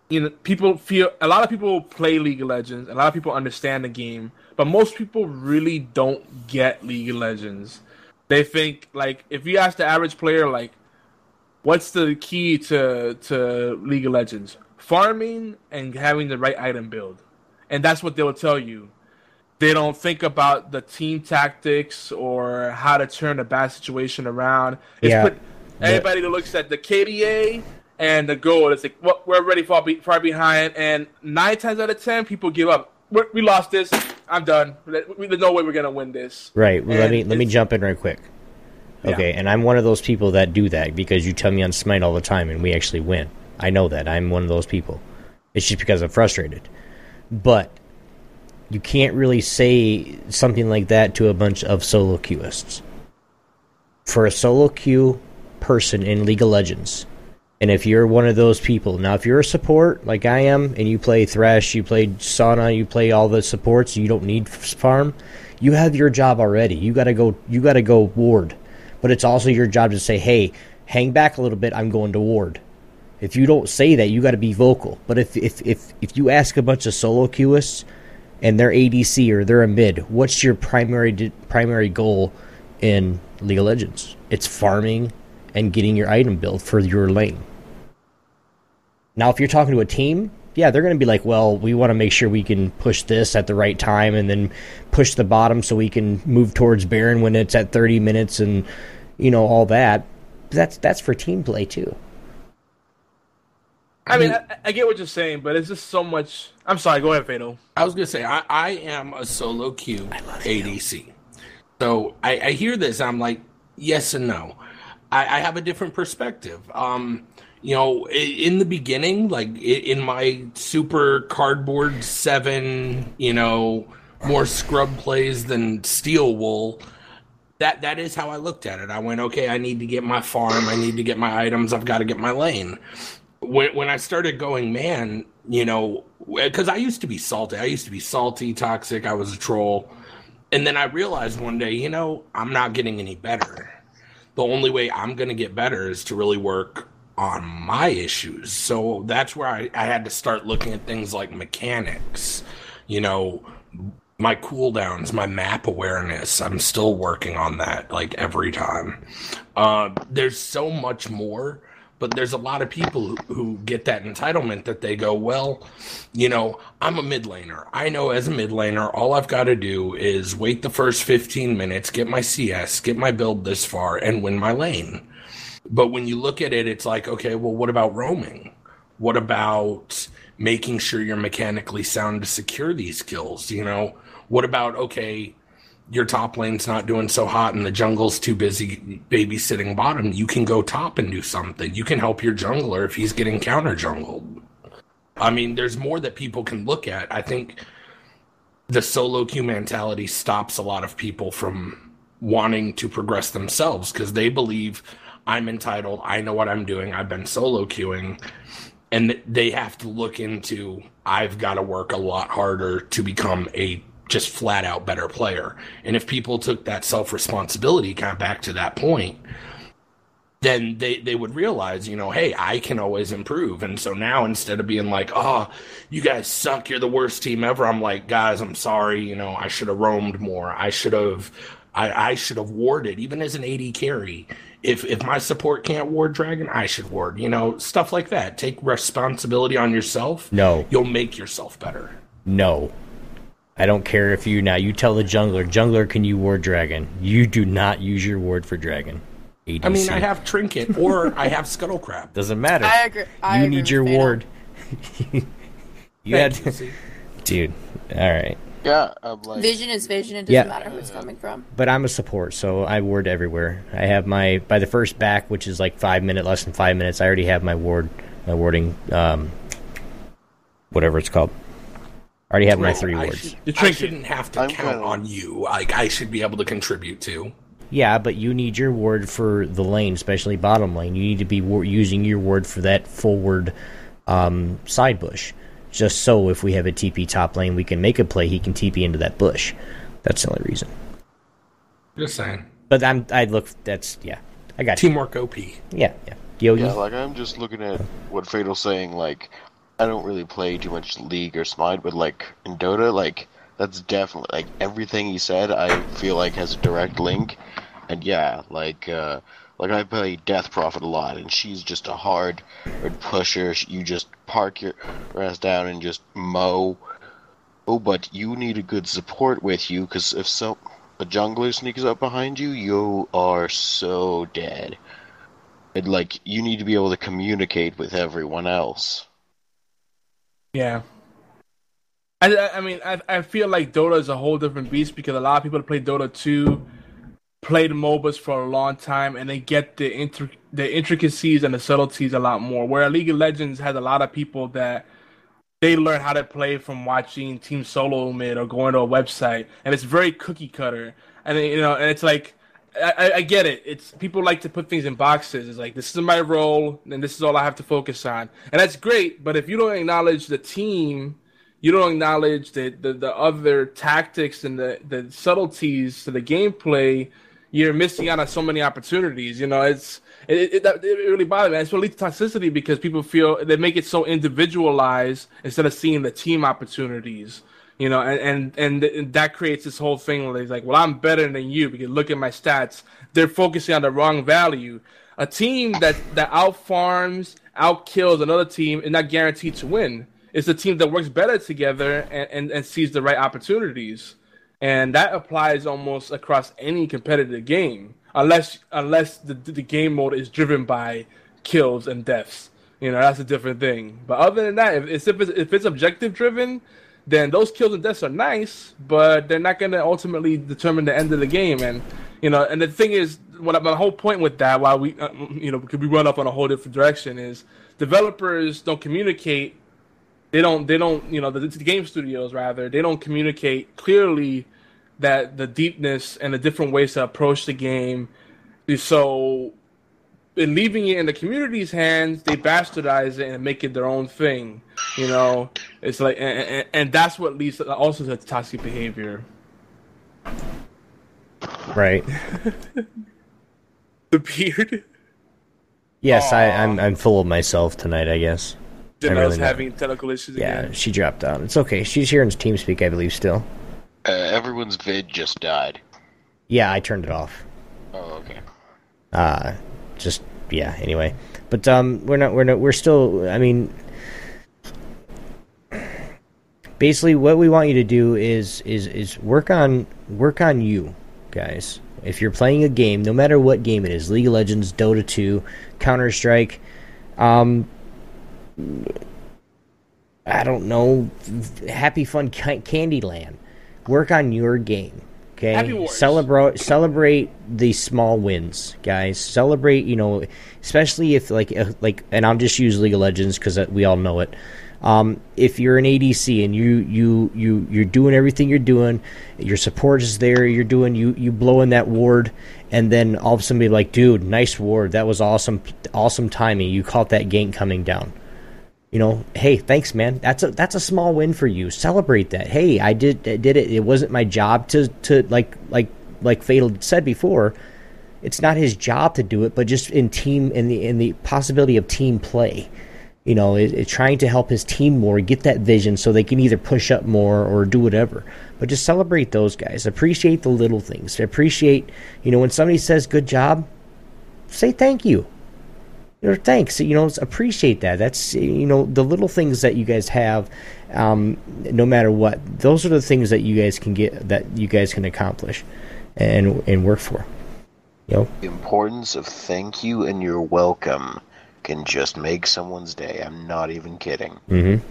you know, people feel, a lot of people play League of Legends, a lot of people understand the game, but most people really don't get League of Legends. They think, like, if you ask the average player, like, what's the key to to League of Legends? Farming and having the right item build. And that's what they'll tell you. They don't think about the team tactics or how to turn a bad situation around. It's yeah. put, everybody yeah. looks at the K D A and the goal. It's like, well, we're already far, be, far behind. And nine times out of ten, people give up. We're, we lost this. I'm done. There's no way we're going to win this. Right. Well, let me let me jump in right quick. Okay, yeah. And I'm one of those people that do that because you tell me on Smite all the time and we actually win. I know that. I'm one of those people. It's just because I'm frustrated. But you can't really say something like that to a bunch of solo queuists. For a solo queue person in League of Legends, and if you're one of those people, now if you're a support like I am, and you play Thresh, you play Sana, you play all the supports, you don't need farm, you have your job already. You gotta go. You gotta go ward. But it's also your job to say, hey, hang back a little bit, I'm going to ward. If you don't say that, you got to be vocal. But if, if if if you ask a bunch of solo queuists and they're A D C or they're a mid, what's your primary primary goal in League of Legends? It's farming and getting your item built for your lane. Now, if you're talking to a team, yeah, they're going to be like, well, we want to make sure we can push this at the right time and then push the bottom so we can move towards Baron when it's at thirty minutes and, you know, all that. That's that's for team play, too. I mean, I, I get what you're saying, but it's just so much... I'm sorry, go ahead, Fado. I was going to say, I, I am a solo queue A D C. So I, I hear this, I'm like, yes and no. I, I have a different perspective. Um, you know, in the beginning, like in my super cardboard seven, you know, more scrub plays than steel wool, that, that is how I looked at it. I went, okay, I need to get my farm, I need to get my items, I've got to get my lane. When when I started going, man, you know, because I used to be salty. I used to be salty, toxic. I was a troll. And then I realized one day, you know, I'm not getting any better. The only way I'm going to get better is to really work on my issues. So that's where I, I had to start looking at things like mechanics, you know, my cooldowns, my map awareness. I'm still working on that, like, every time. Uh, there's so much more. But there's a lot of people who, who get that entitlement that they go, well, you know, I'm a mid laner. I know as a mid laner, all I've got to do is wait the first fifteen minutes, get my C S, get my build this far, and win my lane. But when you look at it, it's like, okay, well, what about roaming? What about making sure you're mechanically sound to secure these kills? You know, what about, okay, your top lane's not doing so hot and the jungle's too busy babysitting bottom. You can go top and do something. You can help your jungler if he's getting counter-jungled. I mean, there's more that people can look at. I think the solo queue mentality stops a lot of people from wanting to progress themselves because they believe, I'm entitled, I know what I'm doing, I've been solo queuing. And they have to look into, I've got to work a lot harder to become a just flat out better player. And if people took that self-responsibility kind of back to that point, then they, they would realize, you know, hey, I can always improve. And so now instead of being like, oh, you guys suck, you're the worst team ever, I'm like, guys, I'm sorry, you know, I should have roamed more. I should have I, I should have warded, even as an A D carry. If if my support can't ward Dragon, I should ward, you know, stuff like that. Take responsibility on yourself. No. You'll make yourself better. No. I don't care if you now. You tell the jungler, jungler, can you ward Dragon? You do not use your ward for Dragon. A D C. I mean, I have Trinket or I have Scuttlecrap. Doesn't matter. I agree. I you agree need your ward. you Thank had, you, dude. All right. Yeah, I'm like, vision is vision. It doesn't yeah. matter who it's coming from. But I'm a support, so I ward everywhere. I have my by the first back, which is like five minutes, less than five minutes. I already have my ward, my warding, um, whatever it's called. I already have my three I wards. Should, I shouldn't have to I'm count gonna... on you. Like I should be able to contribute to. Yeah, but you need your ward for the lane, especially bottom lane. You need to be war- using your ward for that forward um, side bush. Just so if we have a T P top lane, we can make a play. He can T P into that bush. That's the only reason. Just saying. But I'm, I look, that's, yeah. I got Teamwork you. O P. Yeah, yeah. Yogi? Yeah, like I'm just looking at what Fatal's saying, like, I don't really play too much League or Smite, but like, in Dota, like, that's definitely, like, everything he said, I feel like has a direct link. And yeah, like, uh, like I play Death Prophet a lot, and she's just a hard pusher. You just park your ass down and just mow. Oh, but you need a good support with you, because if so, a jungler sneaks up behind you, you are so dead. And like, you need to be able to communicate with everyone else. Yeah. I, I mean, I I feel like Dota is a whole different beast, because a lot of people play Dota two, played MOBAs for a long time, and they get the intric- the intricacies and the subtleties a lot more. Where League of Legends has a lot of people that they learn how to play from watching Team Solo Mid or going to a website, and it's very cookie cutter. And you know, and it's like, I, I get it. It's people like to put things in boxes. It's like, this is my role, and this is all I have to focus on, and that's great. But if you don't acknowledge the team, you don't acknowledge the the, the other tactics and the, the subtleties to the gameplay, you're missing out on so many opportunities. You know, it's it it, it really bothers me. It's what leads to toxicity, because people feel they make it so individualized instead of seeing the team opportunities. You know, and and, and that creates this whole thing where it's like, well, I'm better than you because look at my stats. They're focusing on the wrong value. A team that that out farms, out kills another team is not guaranteed to win. It's a team that works better together and, and, and sees the right opportunities. And that applies almost across any competitive game, unless unless the the game mode is driven by kills and deaths. You know, that's a different thing. But other than that, if it's if it's, if it's objective driven, then those kills and deaths are nice, but they're not going to ultimately determine the end of the game. And you know, and the thing is, what my whole point with that, why we uh, you know could we run up on a whole different direction, is developers don't communicate. They don't. They don't. You know, the, the game studios rather. They don't communicate clearly that the deepness and the different ways to approach the game. So, in leaving it in the community's hands, they bastardize it and make it their own thing. You know, it's like, and, and, and that's what leads to, also to toxic behavior. Right. The beard. Yes, I, I'm. I'm full of myself tonight, I guess. Janelle's really having technical issues yeah, again. Yeah, she dropped out. It's okay. She's here in TeamSpeak, I believe, still. Uh, everyone's vid just died. Yeah, I turned it off. Oh, okay. Uh, just, yeah, anyway. But um, we're not, we're not, we're still, I mean, basically what we want you to do is, is, is work on, work on you, guys. If you're playing a game, no matter what game it is, League of Legends, Dota two, Counter-Strike, um... I don't know, Happy Fun Candyland. Work on your game, okay? Happy Wars. Celebrate, celebrate the small wins, guys. Celebrate, you know, especially if like, like, and I'll just use League of Legends because we all know it. Um, if you're an A D C and you you you you're doing everything you're doing, your support is there. You're doing you you blowing that ward, and then all of a sudden be like, dude, nice ward. That was awesome, awesome timing. You caught that gank coming down. You know, hey, thanks, man. That's a that's a small win for you. Celebrate that. Hey, I did I did it. It wasn't my job to, to like like like Fatal said before. It's not his job to do it, but just in team in the in the possibility of team play. You know, it, it trying to help his team more, get that vision, so they can either push up more or do whatever. But just celebrate those guys. Appreciate the little things. Appreciate, you know, when somebody says good job, say thank you. Or thanks, you know, appreciate that. That's, you know, the little things that you guys have, um, no matter what. Those are the things that you guys can get, that you guys can accomplish, and and work for. You know, the importance of thank you and you're welcome can just make someone's day. I'm not even kidding. Mm-hmm.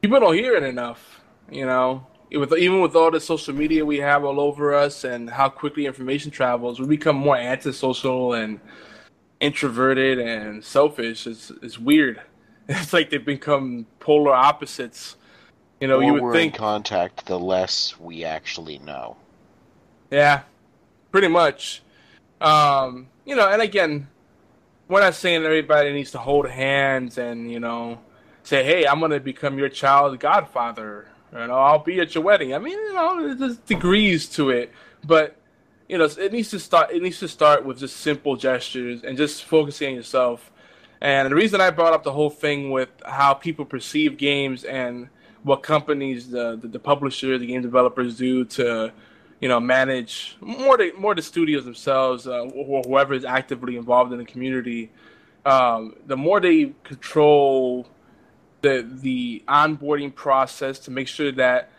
People don't hear it enough, you know. with, even with all the social media we have all over us and how quickly information travels, we become more antisocial and introverted and selfish. It's, it's weird. It's like they've become polar opposites. You know, or you would we're think in contact, the less we actually know. Yeah, pretty much. Um, you know, and again, we're not saying everybody needs to hold hands and, you know, say, hey, I'm going to become your child's godfather. You know, I'll be at your wedding. I mean, you know, there's degrees to it, but you know, it needs to start. It needs to start with just simple gestures and just focusing on yourself. And the reason I brought up the whole thing with how people perceive games and what companies, the the, the publisher, the game developers do to, you know, manage more to, more the studios themselves uh, or whoever is actively involved in the community. Um, the more they control the the onboarding process to make sure that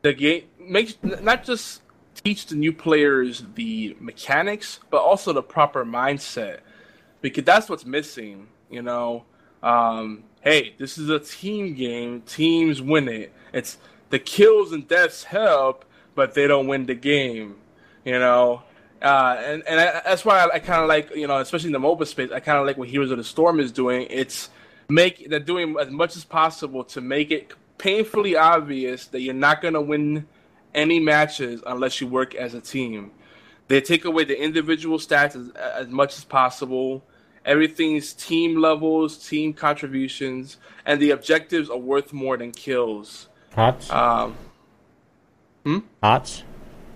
the game makes not just teach the new players the mechanics, but also the proper mindset, because that's what's missing. You know, um, hey, this is a team game. Teams win it. It's the kills and deaths help, but they don't win the game. You know, uh, and and I, that's why I, I kind of like, you know, especially in the MOBA space, I kind of like what Heroes of the Storm is doing. It's Make they're doing as much as possible to make it painfully obvious that you're not going to win any matches unless you work as a team. They take away the individual stats as, as much as possible. Everything's team levels, team contributions, and the objectives are worth more than kills. Hots? Um, hmm? Hots?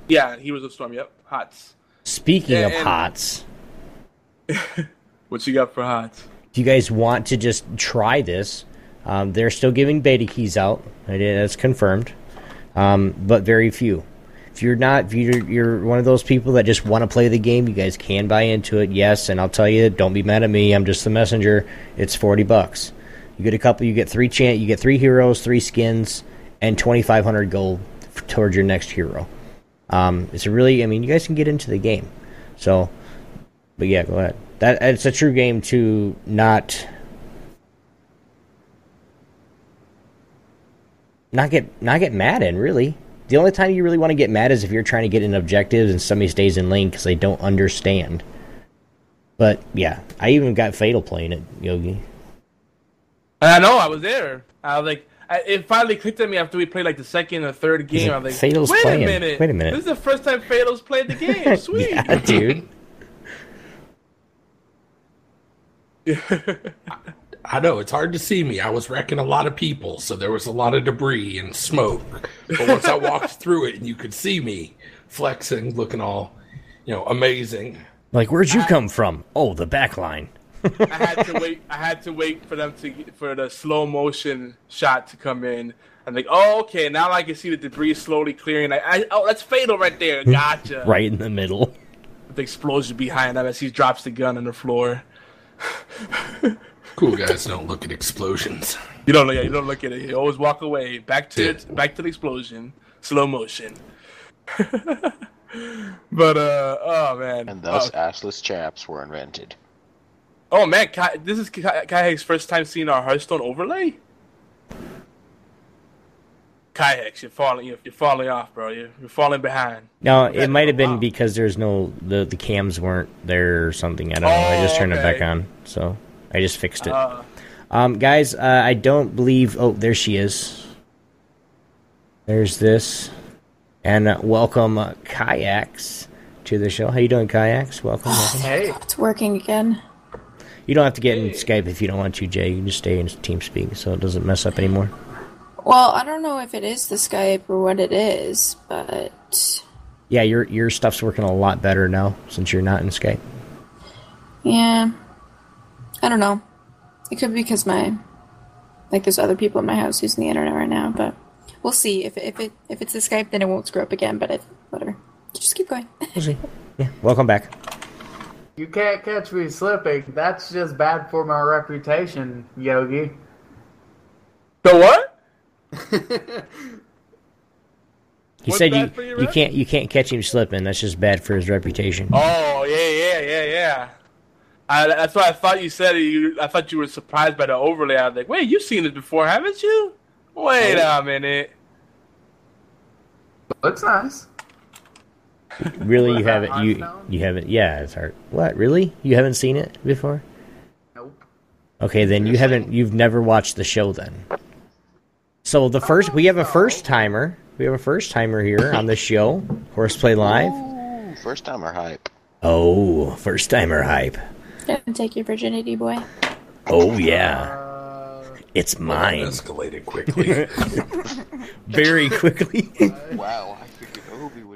Yeah, Heroes of the Storm, yep. Hots. Speaking and, of and... Hots. What you got for Hots? If you guys want to just try this, um, they're still giving beta keys out. That's confirmed, um, but very few. If you're not, if you're, you're one of those people that just want to play the game, you guys can buy into it. Yes, and I'll tell you, don't be mad at me. I'm just the messenger. It's forty bucks. You get a couple. You get three chan. You get three heroes, three skins, and twenty-five hundred gold towards your next hero. Um, it's a really. I mean, you guys can get into the game. So, but yeah, go ahead. That it's a true game to not not get not get mad in, really. The only time you really want to get mad is if you're trying to get an objective and somebody stays in lane because they don't understand. But yeah, I even got Fatal playing it, Yogi. I know, I was there. I was like, I, it finally clicked at me after we played like the second or third game. I was like, Fatal's wait playing. a minute, wait a minute. This is the first time Fatal's played the game. Sweet, yeah, dude. I know, it's hard to see me. I was wrecking a lot of people, so there was a lot of debris and smoke. But once I walked through it and you could see me flexing, looking all, you know, amazing. Like, where'd you I, come from? Oh, the back line. I had to wait I had to wait for them to for the slow motion shot to come in. I'm like, oh, okay, now I can see the debris slowly clearing. I, I, oh, that's Fatal right there. Gotcha. Right in the middle. The explosion behind him as he drops the gun on the floor. Cool guys don't look at explosions. You don't look at, you don't look at it. You always walk away. Back to it, back to the explosion. Slow motion. But uh, oh man. And thus oh. assless chaps were invented. Oh man, Kai, this is Kai, Kai's first time seeing our Hearthstone overlay. Kayaks, you're falling. You're, you're falling off, bro. You're, you're falling behind. No, it might have been because there's no the, the cams weren't there or something. I don't oh, know. I just turned okay. it back on, so I just fixed it. Uh, um, guys, uh, I don't believe. Oh, there she is. There's this, and uh, welcome uh, Kayaks to the show. How you doing, Kayaks? Welcome. welcome. Hey, it's working again. You don't have to get hey. in Skype if you don't want to, Jay. You can just stay in TeamSpeak, so it doesn't mess up anymore. Well, I don't know if it is the Skype or what it is, but... Yeah, your your stuff's working a lot better now since you're not in Skype. Yeah. I don't know. It could be because my... Like, there's other people in my house using the internet right now, but... We'll see. If if it if it's the Skype, then it won't screw up again, but if, whatever. Just keep going. We'll see. Yeah, welcome back. You can't catch me slipping. That's just bad for my reputation, Yogi. The what? He What's said you, you rep? can't you can't catch him slipping. That's just bad for his reputation. Oh yeah yeah yeah yeah. I, that's what I thought you said. You, I thought you were surprised by the overlay. I was like, wait, you've seen this before, haven't you? Wait oh. a minute. Looks nice. Really, you haven't you you haven't yeah it's hard. What, really? You haven't seen it before? Nope. Okay, then you haven't you've never watched the show then. So the first we have a first timer. We have a first timer here on the show, Horseplay Live. Ooh, first timer hype. Oh, first timer hype. Don't take your virginity, boy. Oh yeah. Uh, it's mine. Escalated quickly. Very quickly. Wow.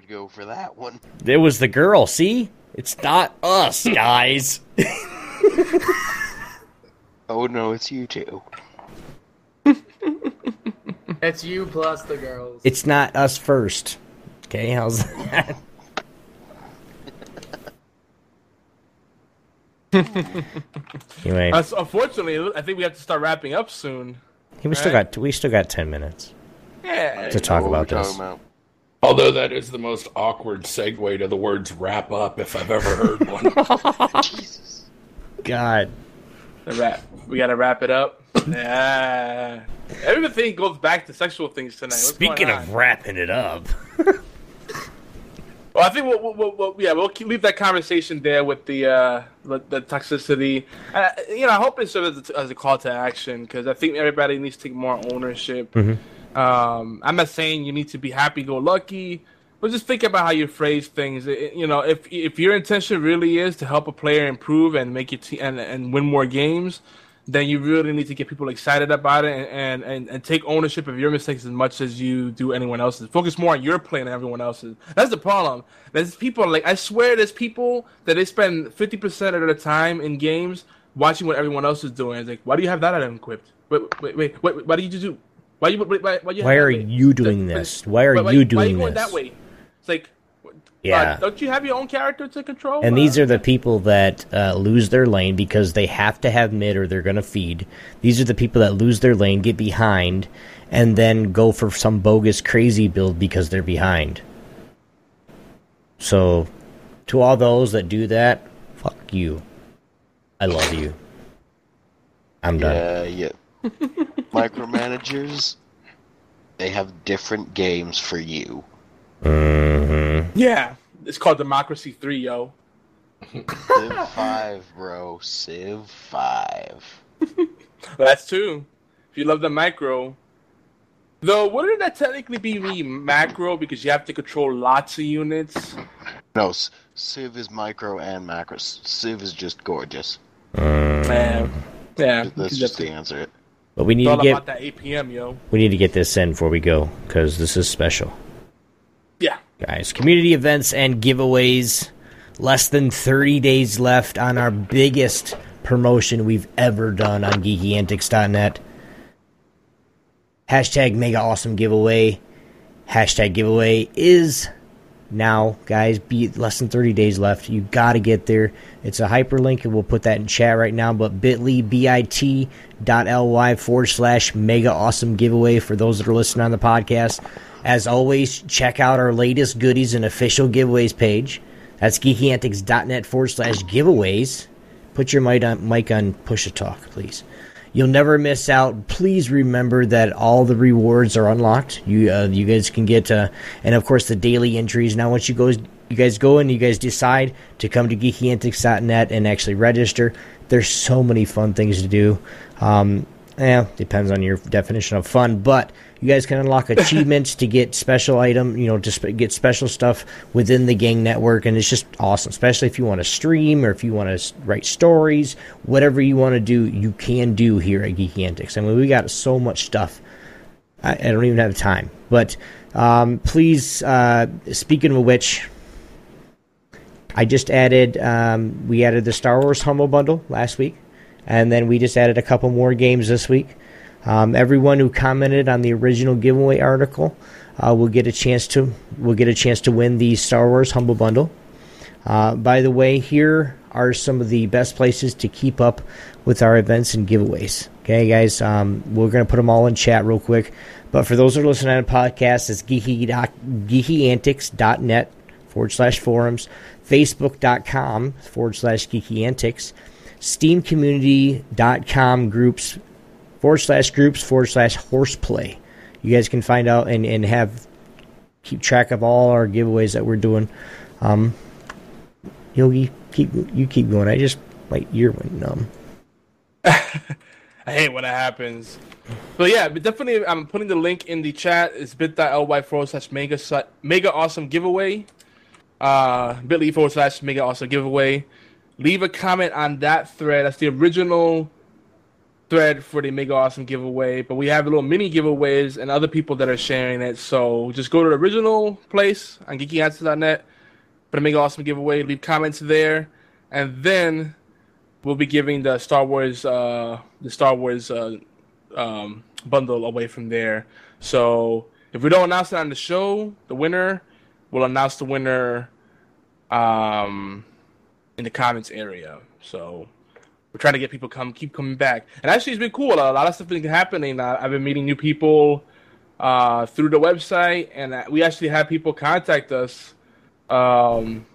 Go for that one. It was the girl, see? It's not us, guys. Oh no, it's you two. It's you plus the girls. It's not us first. Okay, how's that? Anyway. Uh, so unfortunately, I think we have to start wrapping up soon. We right? still got we still got ten minutes. Yeah. To talk about this. About. Although that is the most awkward segue to the words wrap up if I've ever heard one. Jesus. God. The wrap. We got to wrap it up. Nah. Everything goes back to sexual things tonight. What's Speaking of wrapping it up. Well, I think we'll, we'll, we'll, we'll, yeah, we'll keep, leave that conversation there with the uh, the toxicity. Uh, you know, I hope it serves as a, as a call to action because I think everybody needs to take more ownership. Mm-hmm. Um, I'm not saying you need to be happy-go-lucky, but just think about how you phrase things. It, you know, if if your intention really is to help a player improve and make your te- and and win more games, then you really need to get people excited about it and, and, and take ownership of your mistakes as much as you do anyone else's. Focus more on your play than everyone else's. That's the problem. There's people like I swear there's people that they spend fifty percent of their time in games watching what everyone else is doing. It's like, why do you have that item equipped? Wait, wait, wait, wait why do you just do? Why, you, why, why, you why are you doing this? Why are why, you doing why are you going this? That way? It's like, yeah. Uh, don't you have your own character to control? And uh, these are the people that uh, lose their lane because they have to have mid or they're going to feed. These are the people that lose their lane, get behind, and then go for some bogus crazy build because they're behind. So, to all those that do that, fuck you. I love you. I'm done. Yeah, yeah. Micromanagers, they have different games for you. Mm-hmm. Yeah, it's called Democracy three, yo. Civ five, bro. Civ five. Well, that's two. If you love the micro. Though, wouldn't that technically be macro because you have to control lots of units? No, Civ is micro and macro. Civ is just gorgeous. Mm. Uh, yeah. That's just the answer. But we need to get that A P M, yo. We need to get this in before we go because this is special. Yeah, guys, community events and giveaways. Less than thirty days left on our biggest promotion we've ever done on Geeky Antics dot net. Hashtag Mega Awesome Giveaway. Hashtag giveaway is now, guys. Be less than thirty days left. You got to get there. It's a hyperlink, and we'll put that in chat right now. But bit.ly, bit dot ly forward slash mega awesome giveaway for those that are listening on the podcast. As always, check out our latest goodies and official giveaways page. That's geeky antics dot net forward slash giveaways. Put your mic on, mic on push a talk, please. You'll never miss out. Please remember that all the rewards are unlocked. You uh, you guys can get, uh, and of course, the daily entries. Now, once you go, you guys go and you guys decide to come to geeky antics dot net and actually register. There's so many fun things to do. Um, yeah, depends on your definition of fun, but you guys can unlock achievements to get special item, you know, to sp- get special stuff within the gang network, and it's just awesome, especially if you want to stream or if you want to write stories, whatever you want to do, you can do here at Geeky Antics. I mean, we got so much stuff. I, I don't even have time, but um, please, uh, speaking of which, I just added, um, we added the Star Wars Humble Bundle last week. And then we just added a couple more games this week. Um, everyone who commented on the original giveaway article uh, will get a chance to will get a chance to win the Star Wars Humble Bundle. Uh, by the way, here are some of the best places to keep up with our events and giveaways. Okay, guys, um, we're going to put them all in chat real quick. But for those who are listening on the podcast, it's geeky doc, geeky antics dot net forward slash forums, facebook dot com forward slash geeky antics. steam community dot com groups forward slash groups forward slash horseplay. You guys can find out and, and have keep track of all our giveaways that we're doing. Um, Yogi, keep you keep going. I just like your went numb. I hate when that happens. But yeah, but definitely, I'm putting the link in the chat. It's bit.ly forward slash mega mega awesome giveaway. Uh, bit.ly forward slash mega awesome giveaway. Leave a comment on that thread. That's the original thread for the mega awesome giveaway. But we have little mini giveaways and other people that are sharing it. So just go to the original place on Geeky Antics dot net for the mega awesome giveaway. Leave comments there, and then we'll be giving the Star Wars uh, the Star Wars uh, um, bundle away from there. So if we don't announce it on the show, the winner, we'll announce the winner um, in the comments area. So we're trying to get people come keep coming back. And actually, it's been cool. A lot of stuff has been happening. I've been meeting new people uh, through the website, and we actually have people contact us. Um,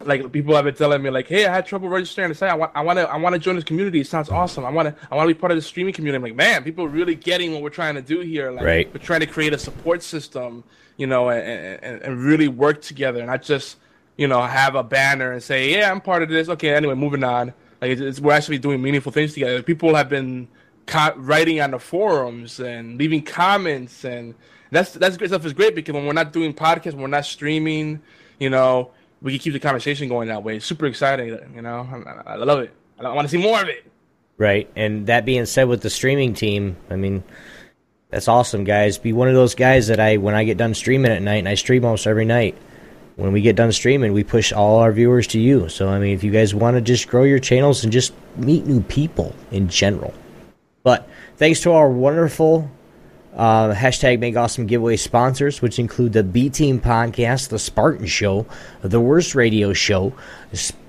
Like people have been telling me, like, "Hey, I had trouble registering on the site. I want, I want to, I want to join this community. It sounds awesome. I want to, I want to be part of the streaming community." I'm like, man, people are really getting what we're trying to do here. Like, right. We're trying to create a support system, you know, and, and and really work together, and not just, you know, have a banner and say, "Yeah, I'm part of this." Okay, anyway, moving on. Like, it's, it's, we're actually doing meaningful things together. People have been co- writing on the forums and leaving comments, and that's that's great stuff. Is great because when we're not doing podcasts, when we're not streaming, you know, we can keep the conversation going that way. It's super exciting, you know. I, I love it. I want to see more of it. Right, and that being said, with the streaming team, I mean, that's awesome, guys. Be one of those guys that I, when I get done streaming at night, and I stream almost every night, when we get done streaming, we push all our viewers to you. So, I mean, if you guys want to just grow your channels and just meet new people in general. But thanks to our wonderful Uh, hashtag Make Awesome Giveaway sponsors, which include the B-Team Podcast, The Spartan Show, The Worst Radio Show,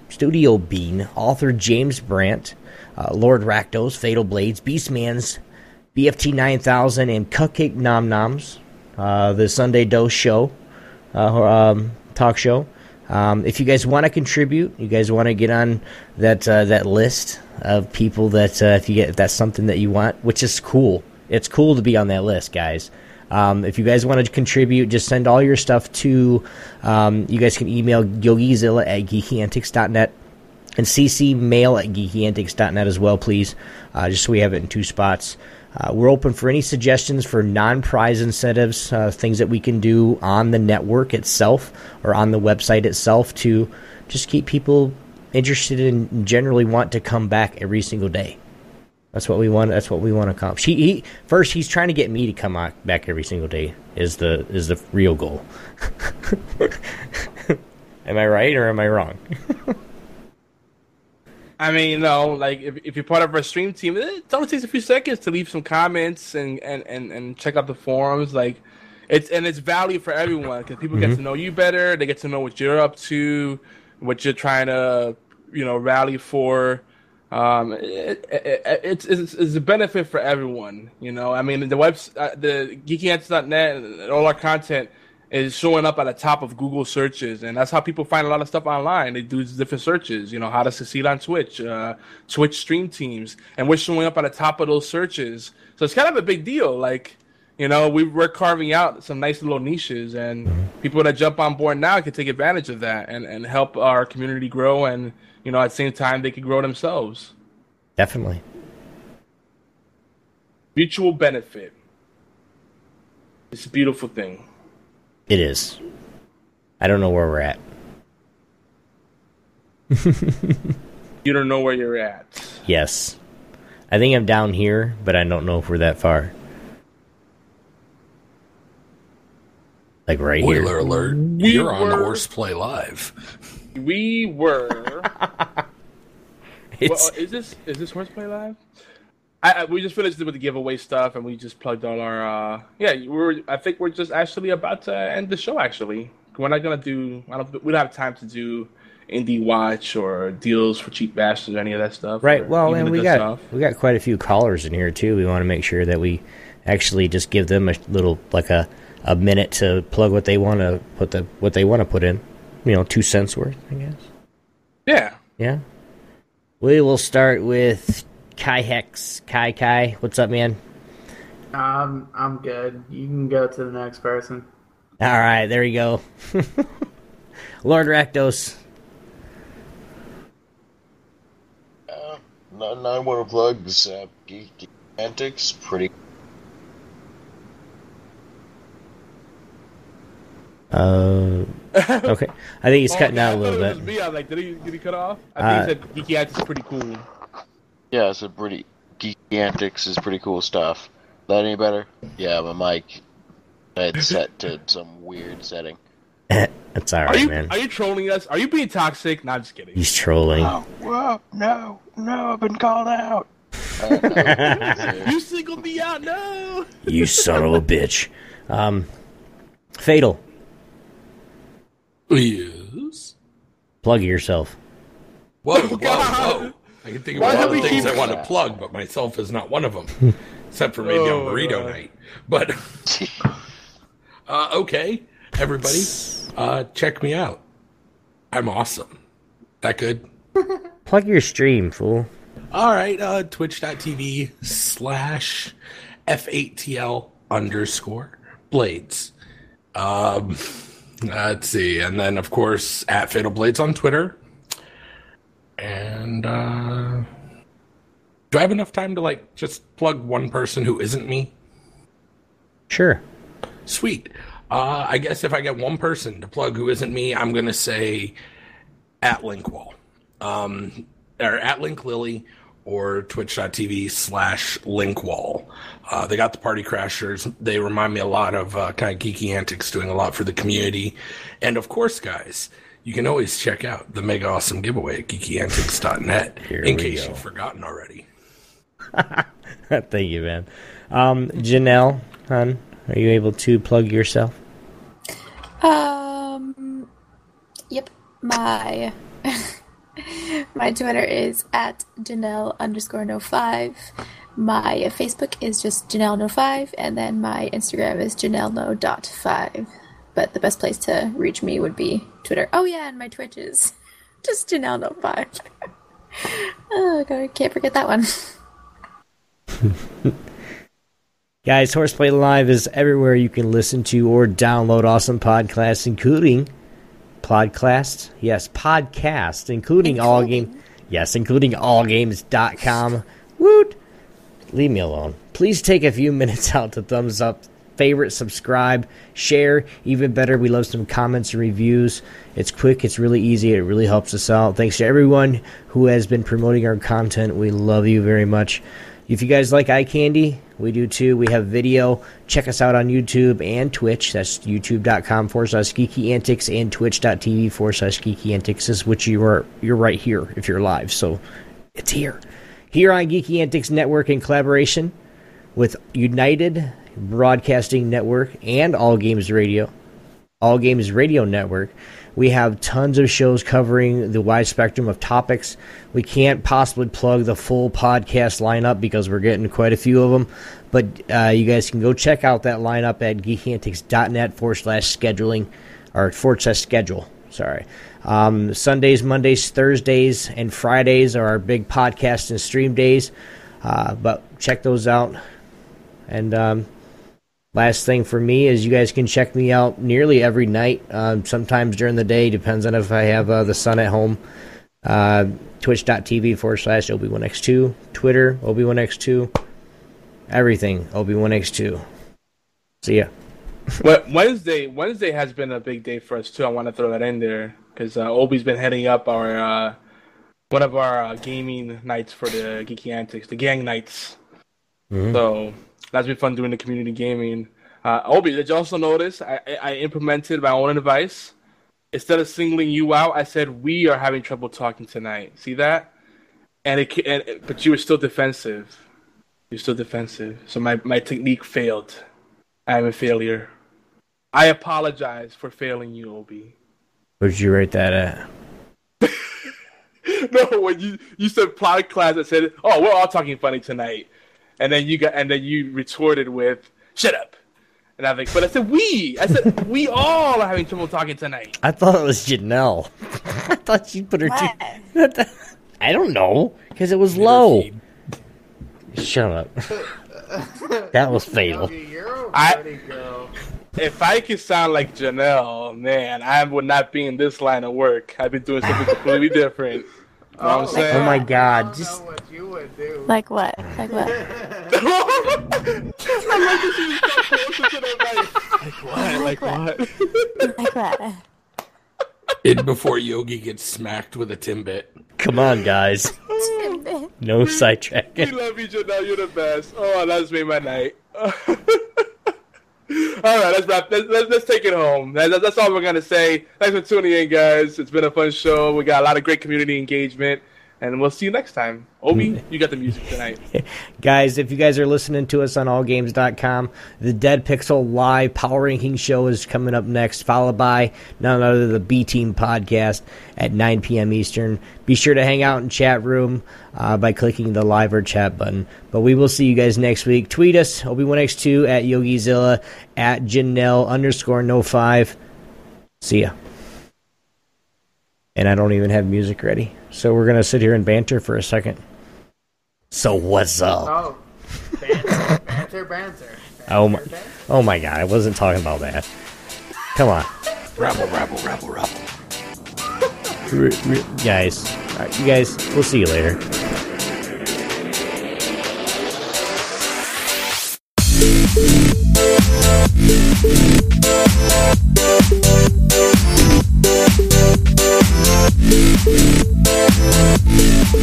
Studio Bean, author James Brandt, uh, Lord Rakdos, Fatal Blades, Beastman's, B F T nine thousand, and Cupcake Nom Noms, uh, The Sunday Dose Show, uh, um, talk show. Um, if you guys want to contribute, you guys want to get on that uh, that list of people that uh, if you get if that's something that you want, which is cool. It's cool to be on that list, guys. Um, if you guys want to contribute, just send all your stuff to... Um, you guys can email Yogizilla at Geeky Antics dot net and C C mail at Geeky Antics dot net as well, please, uh, just so we have it in two spots. Uh, we're open for any suggestions for non-prize incentives, uh, things that we can do on the network itself or on the website itself to just keep people interested and generally want to come back every single day. That's what we want. That's what we want to accomplish. He, he first. He's trying to get me to come out back every single day. Is the is the real goal? Am I right or am I wrong? I mean, you know, like if if you're part of our stream team, it only takes a few seconds to leave some comments and, and, and, and check out the forums. Like, it's and it's value for everyone because people mm-hmm. get to know you better. They get to know what you're up to, what you're trying to, you know, rally for. Um, it, it, it, it's, it's it's a benefit for everyone, you know. I mean, the webs, uh, the Geeky Antics dot net, and all our content is showing up at the top of Google searches, and that's how people find a lot of stuff online. They do different searches, you know, how to succeed on Twitch, uh, Twitch stream teams, and we're showing up at the top of those searches. So it's kind of a big deal, like, you know, we, we're carving out some nice little niches, and people that jump on board now can take advantage of that and, and help our community grow, and, you know, at the same time, they could grow themselves. Definitely. Mutual benefit. It's a beautiful thing. It is. I don't know where we're at. You don't know where you're at. Yes. I think I'm down here, but I don't know if we're that far. Like right Spoiler here. Spoiler alert. We you're were... on Horseplay Live. We were. Well, is this is this Horseplay Live? I, I we just finished with the giveaway stuff, and we just plugged all our. Uh, yeah, we're. I think we're just actually about to end the show. Actually, we're not gonna do. I don't. We don't have time to do indie watch or deals for cheap bastards or any of that stuff. Right. Well, and we got stuff. we got quite a few callers in here too. We want to make sure that we actually just give them a little like a, a minute to plug what they want to put the what they want to put in. You know, two cents worth, I guess. Yeah. Yeah. We will start with Kai Hex. Kai Kai, what's up, man? Um, I'm good. You can go to the next person. All right, there you go. Lord Rakdos. Uh, none I want to plug is uh, Geeky Antics. Pretty. Uh, okay. I think he's oh, cutting yeah, out a little bit. Me. I was like, did he, did he cut off? I uh, think he said Geeky Antics is pretty cool. Yeah, it's a pretty... Geeky Antics is pretty cool stuff. That any better? Yeah, my mic it's set to some weird setting. That's alright, are you, man. Are you trolling us? Are you being toxic? No, I'm just kidding. He's trolling. Oh, whoa, no, no, I've been called out. Uh, you singled me out, no! You son of a bitch. Um, Fatal. Yes? Plug yourself. Whoa, whoa, whoa. I can think of a lot of things I want to plug, but myself is not one of them. Except for maybe oh, on burrito God. night. But, uh, okay, everybody, uh, check me out. I'm awesome. That good? Plug your stream, fool. All right, uh, twitch.tv slash F8TL underscore Blades. Um, let's see. And then, of course, at Fatal Blades on Twitter. And, uh, do I have enough time to, like, just plug one person who isn't me? Sure. Sweet. Uh, I guess if I get one person to plug who isn't me, I'm going to say at Linkwall, um, or at LinkLily, or twitch.tv slash Linkwall. Uh, they got the Party Crashers. They remind me a lot of uh, kind of Geeky Antics, doing a lot for the community. And, of course, guys... You can always check out the mega awesome giveaway at Geeky Antics dot net in case go. you've forgotten already. Thank you, man. Um, Janelle, hon, are you able to plug yourself? Um, yep. My my Twitter is at Janell underscore no five. My Facebook is just Janell no five, and then my Instagram is Janell no dot five. But the best place to reach me would be Twitter. Oh, yeah, and my Twitch is just Janell no five. Oh, God, I can't forget that one. Guys, Horseplay Live is everywhere you can listen to or download awesome podcasts, including podcasts. Yes, podcasts, including, including. all games. Yes, including all games dot com. Woot! Leave me alone. Please take a few minutes out to thumbs up, favorite, subscribe, share. Even better, we love some comments and reviews. It's quick, it's really easy, it really helps us out. Thanks to everyone who has been promoting our content. We love you very much. If you guys like eye candy, we do too. We have video. Check us out on YouTube and Twitch. That's youtube.com forward slash Geeky Antics and twitch.tv forward slash Geeky Antics, is which you are you're right here if you're live. So it's here. Here on Geeky Antics Network in collaboration with United Broadcasting Network and All Games Radio, All Games Radio Network. We have tons of shows covering the wide spectrum of topics. We can't possibly plug the full podcast lineup because we're getting quite a few of them, but uh, you guys can go check out that lineup at geeky antics dot net forward slash scheduling, or forward slash schedule, sorry. Um, Sundays, Mondays, Thursdays, and Fridays are our big podcast and stream days, uh, but check those out. And um, last thing for me is you guys can check me out nearly every night, um, sometimes during the day, depends on if I have uh, the sun at home. Uh, Twitch.tv forward slash Obi one X two, Twitter, Obi one X two, everything, Obi one X two. See ya. Well, Wednesday Wednesday has been a big day for us, too. I want to throw that in there because uh, Obi's been heading up our uh, one of our uh, gaming nights for the Geeky Antics, the gang nights. Mm-hmm. So... That's been fun doing the community gaming. Uh, Obi, did you also notice I, I implemented my own advice? Instead of singling you out, I said, we are having trouble talking tonight. See that? And it, and it But you were still defensive. You're still defensive. So my, my technique failed. I am a failure. I apologize for failing you, Obi. Where did you rate that at? No, when you, you said plot class, I said, oh, we're all talking funny tonight. And then you got, and then you retorted with "Shut up," and I was like, "But I said we, I said we all are having trouble talking tonight." I thought it was Janelle. I thought she put her. Two... I don't know because it was low. Seen... Shut up. That was fatal. I, If I could sound like Janelle, man, I would not be in this line of work. I'd be doing something completely different. You know oh, what I'm saying? Oh my God! I don't Just know what you would do. Like what? Like what? Like what? Like what? Like what? It before Yogi gets smacked with a Timbit. Come on, guys. No sidetracking. We love you, Janelle. You're the best. Oh, that's made my night. All right, let's wrap. Let's, let's, let's take it home. That's, that's all we're going to say. Thanks for tuning in, guys. It's been a fun show. We got a lot of great community engagement, and we'll see you next time. Obi, you got the music tonight. Guys, if you guys are listening to us on all games dot com, the Dead Pixel Live Power Ranking Show is coming up next, followed by none other than the B-Team Podcast at nine p.m. Eastern. Be sure to hang out in chat room uh, by clicking the live or chat button. But we will see you guys next week. Tweet us, Obi One X two, at Yogizilla, at Janell underscore no five. See ya. And I don't even have music ready. So we're going to sit here and banter for a second. So what's up? Oh, banter, banter, banter, banter. Oh my, banter? Oh my God! I wasn't talking about that. Come on, rabble, rabble, rabble, rabble. R- r- guys, all right, you guys, we'll see you later. We'll be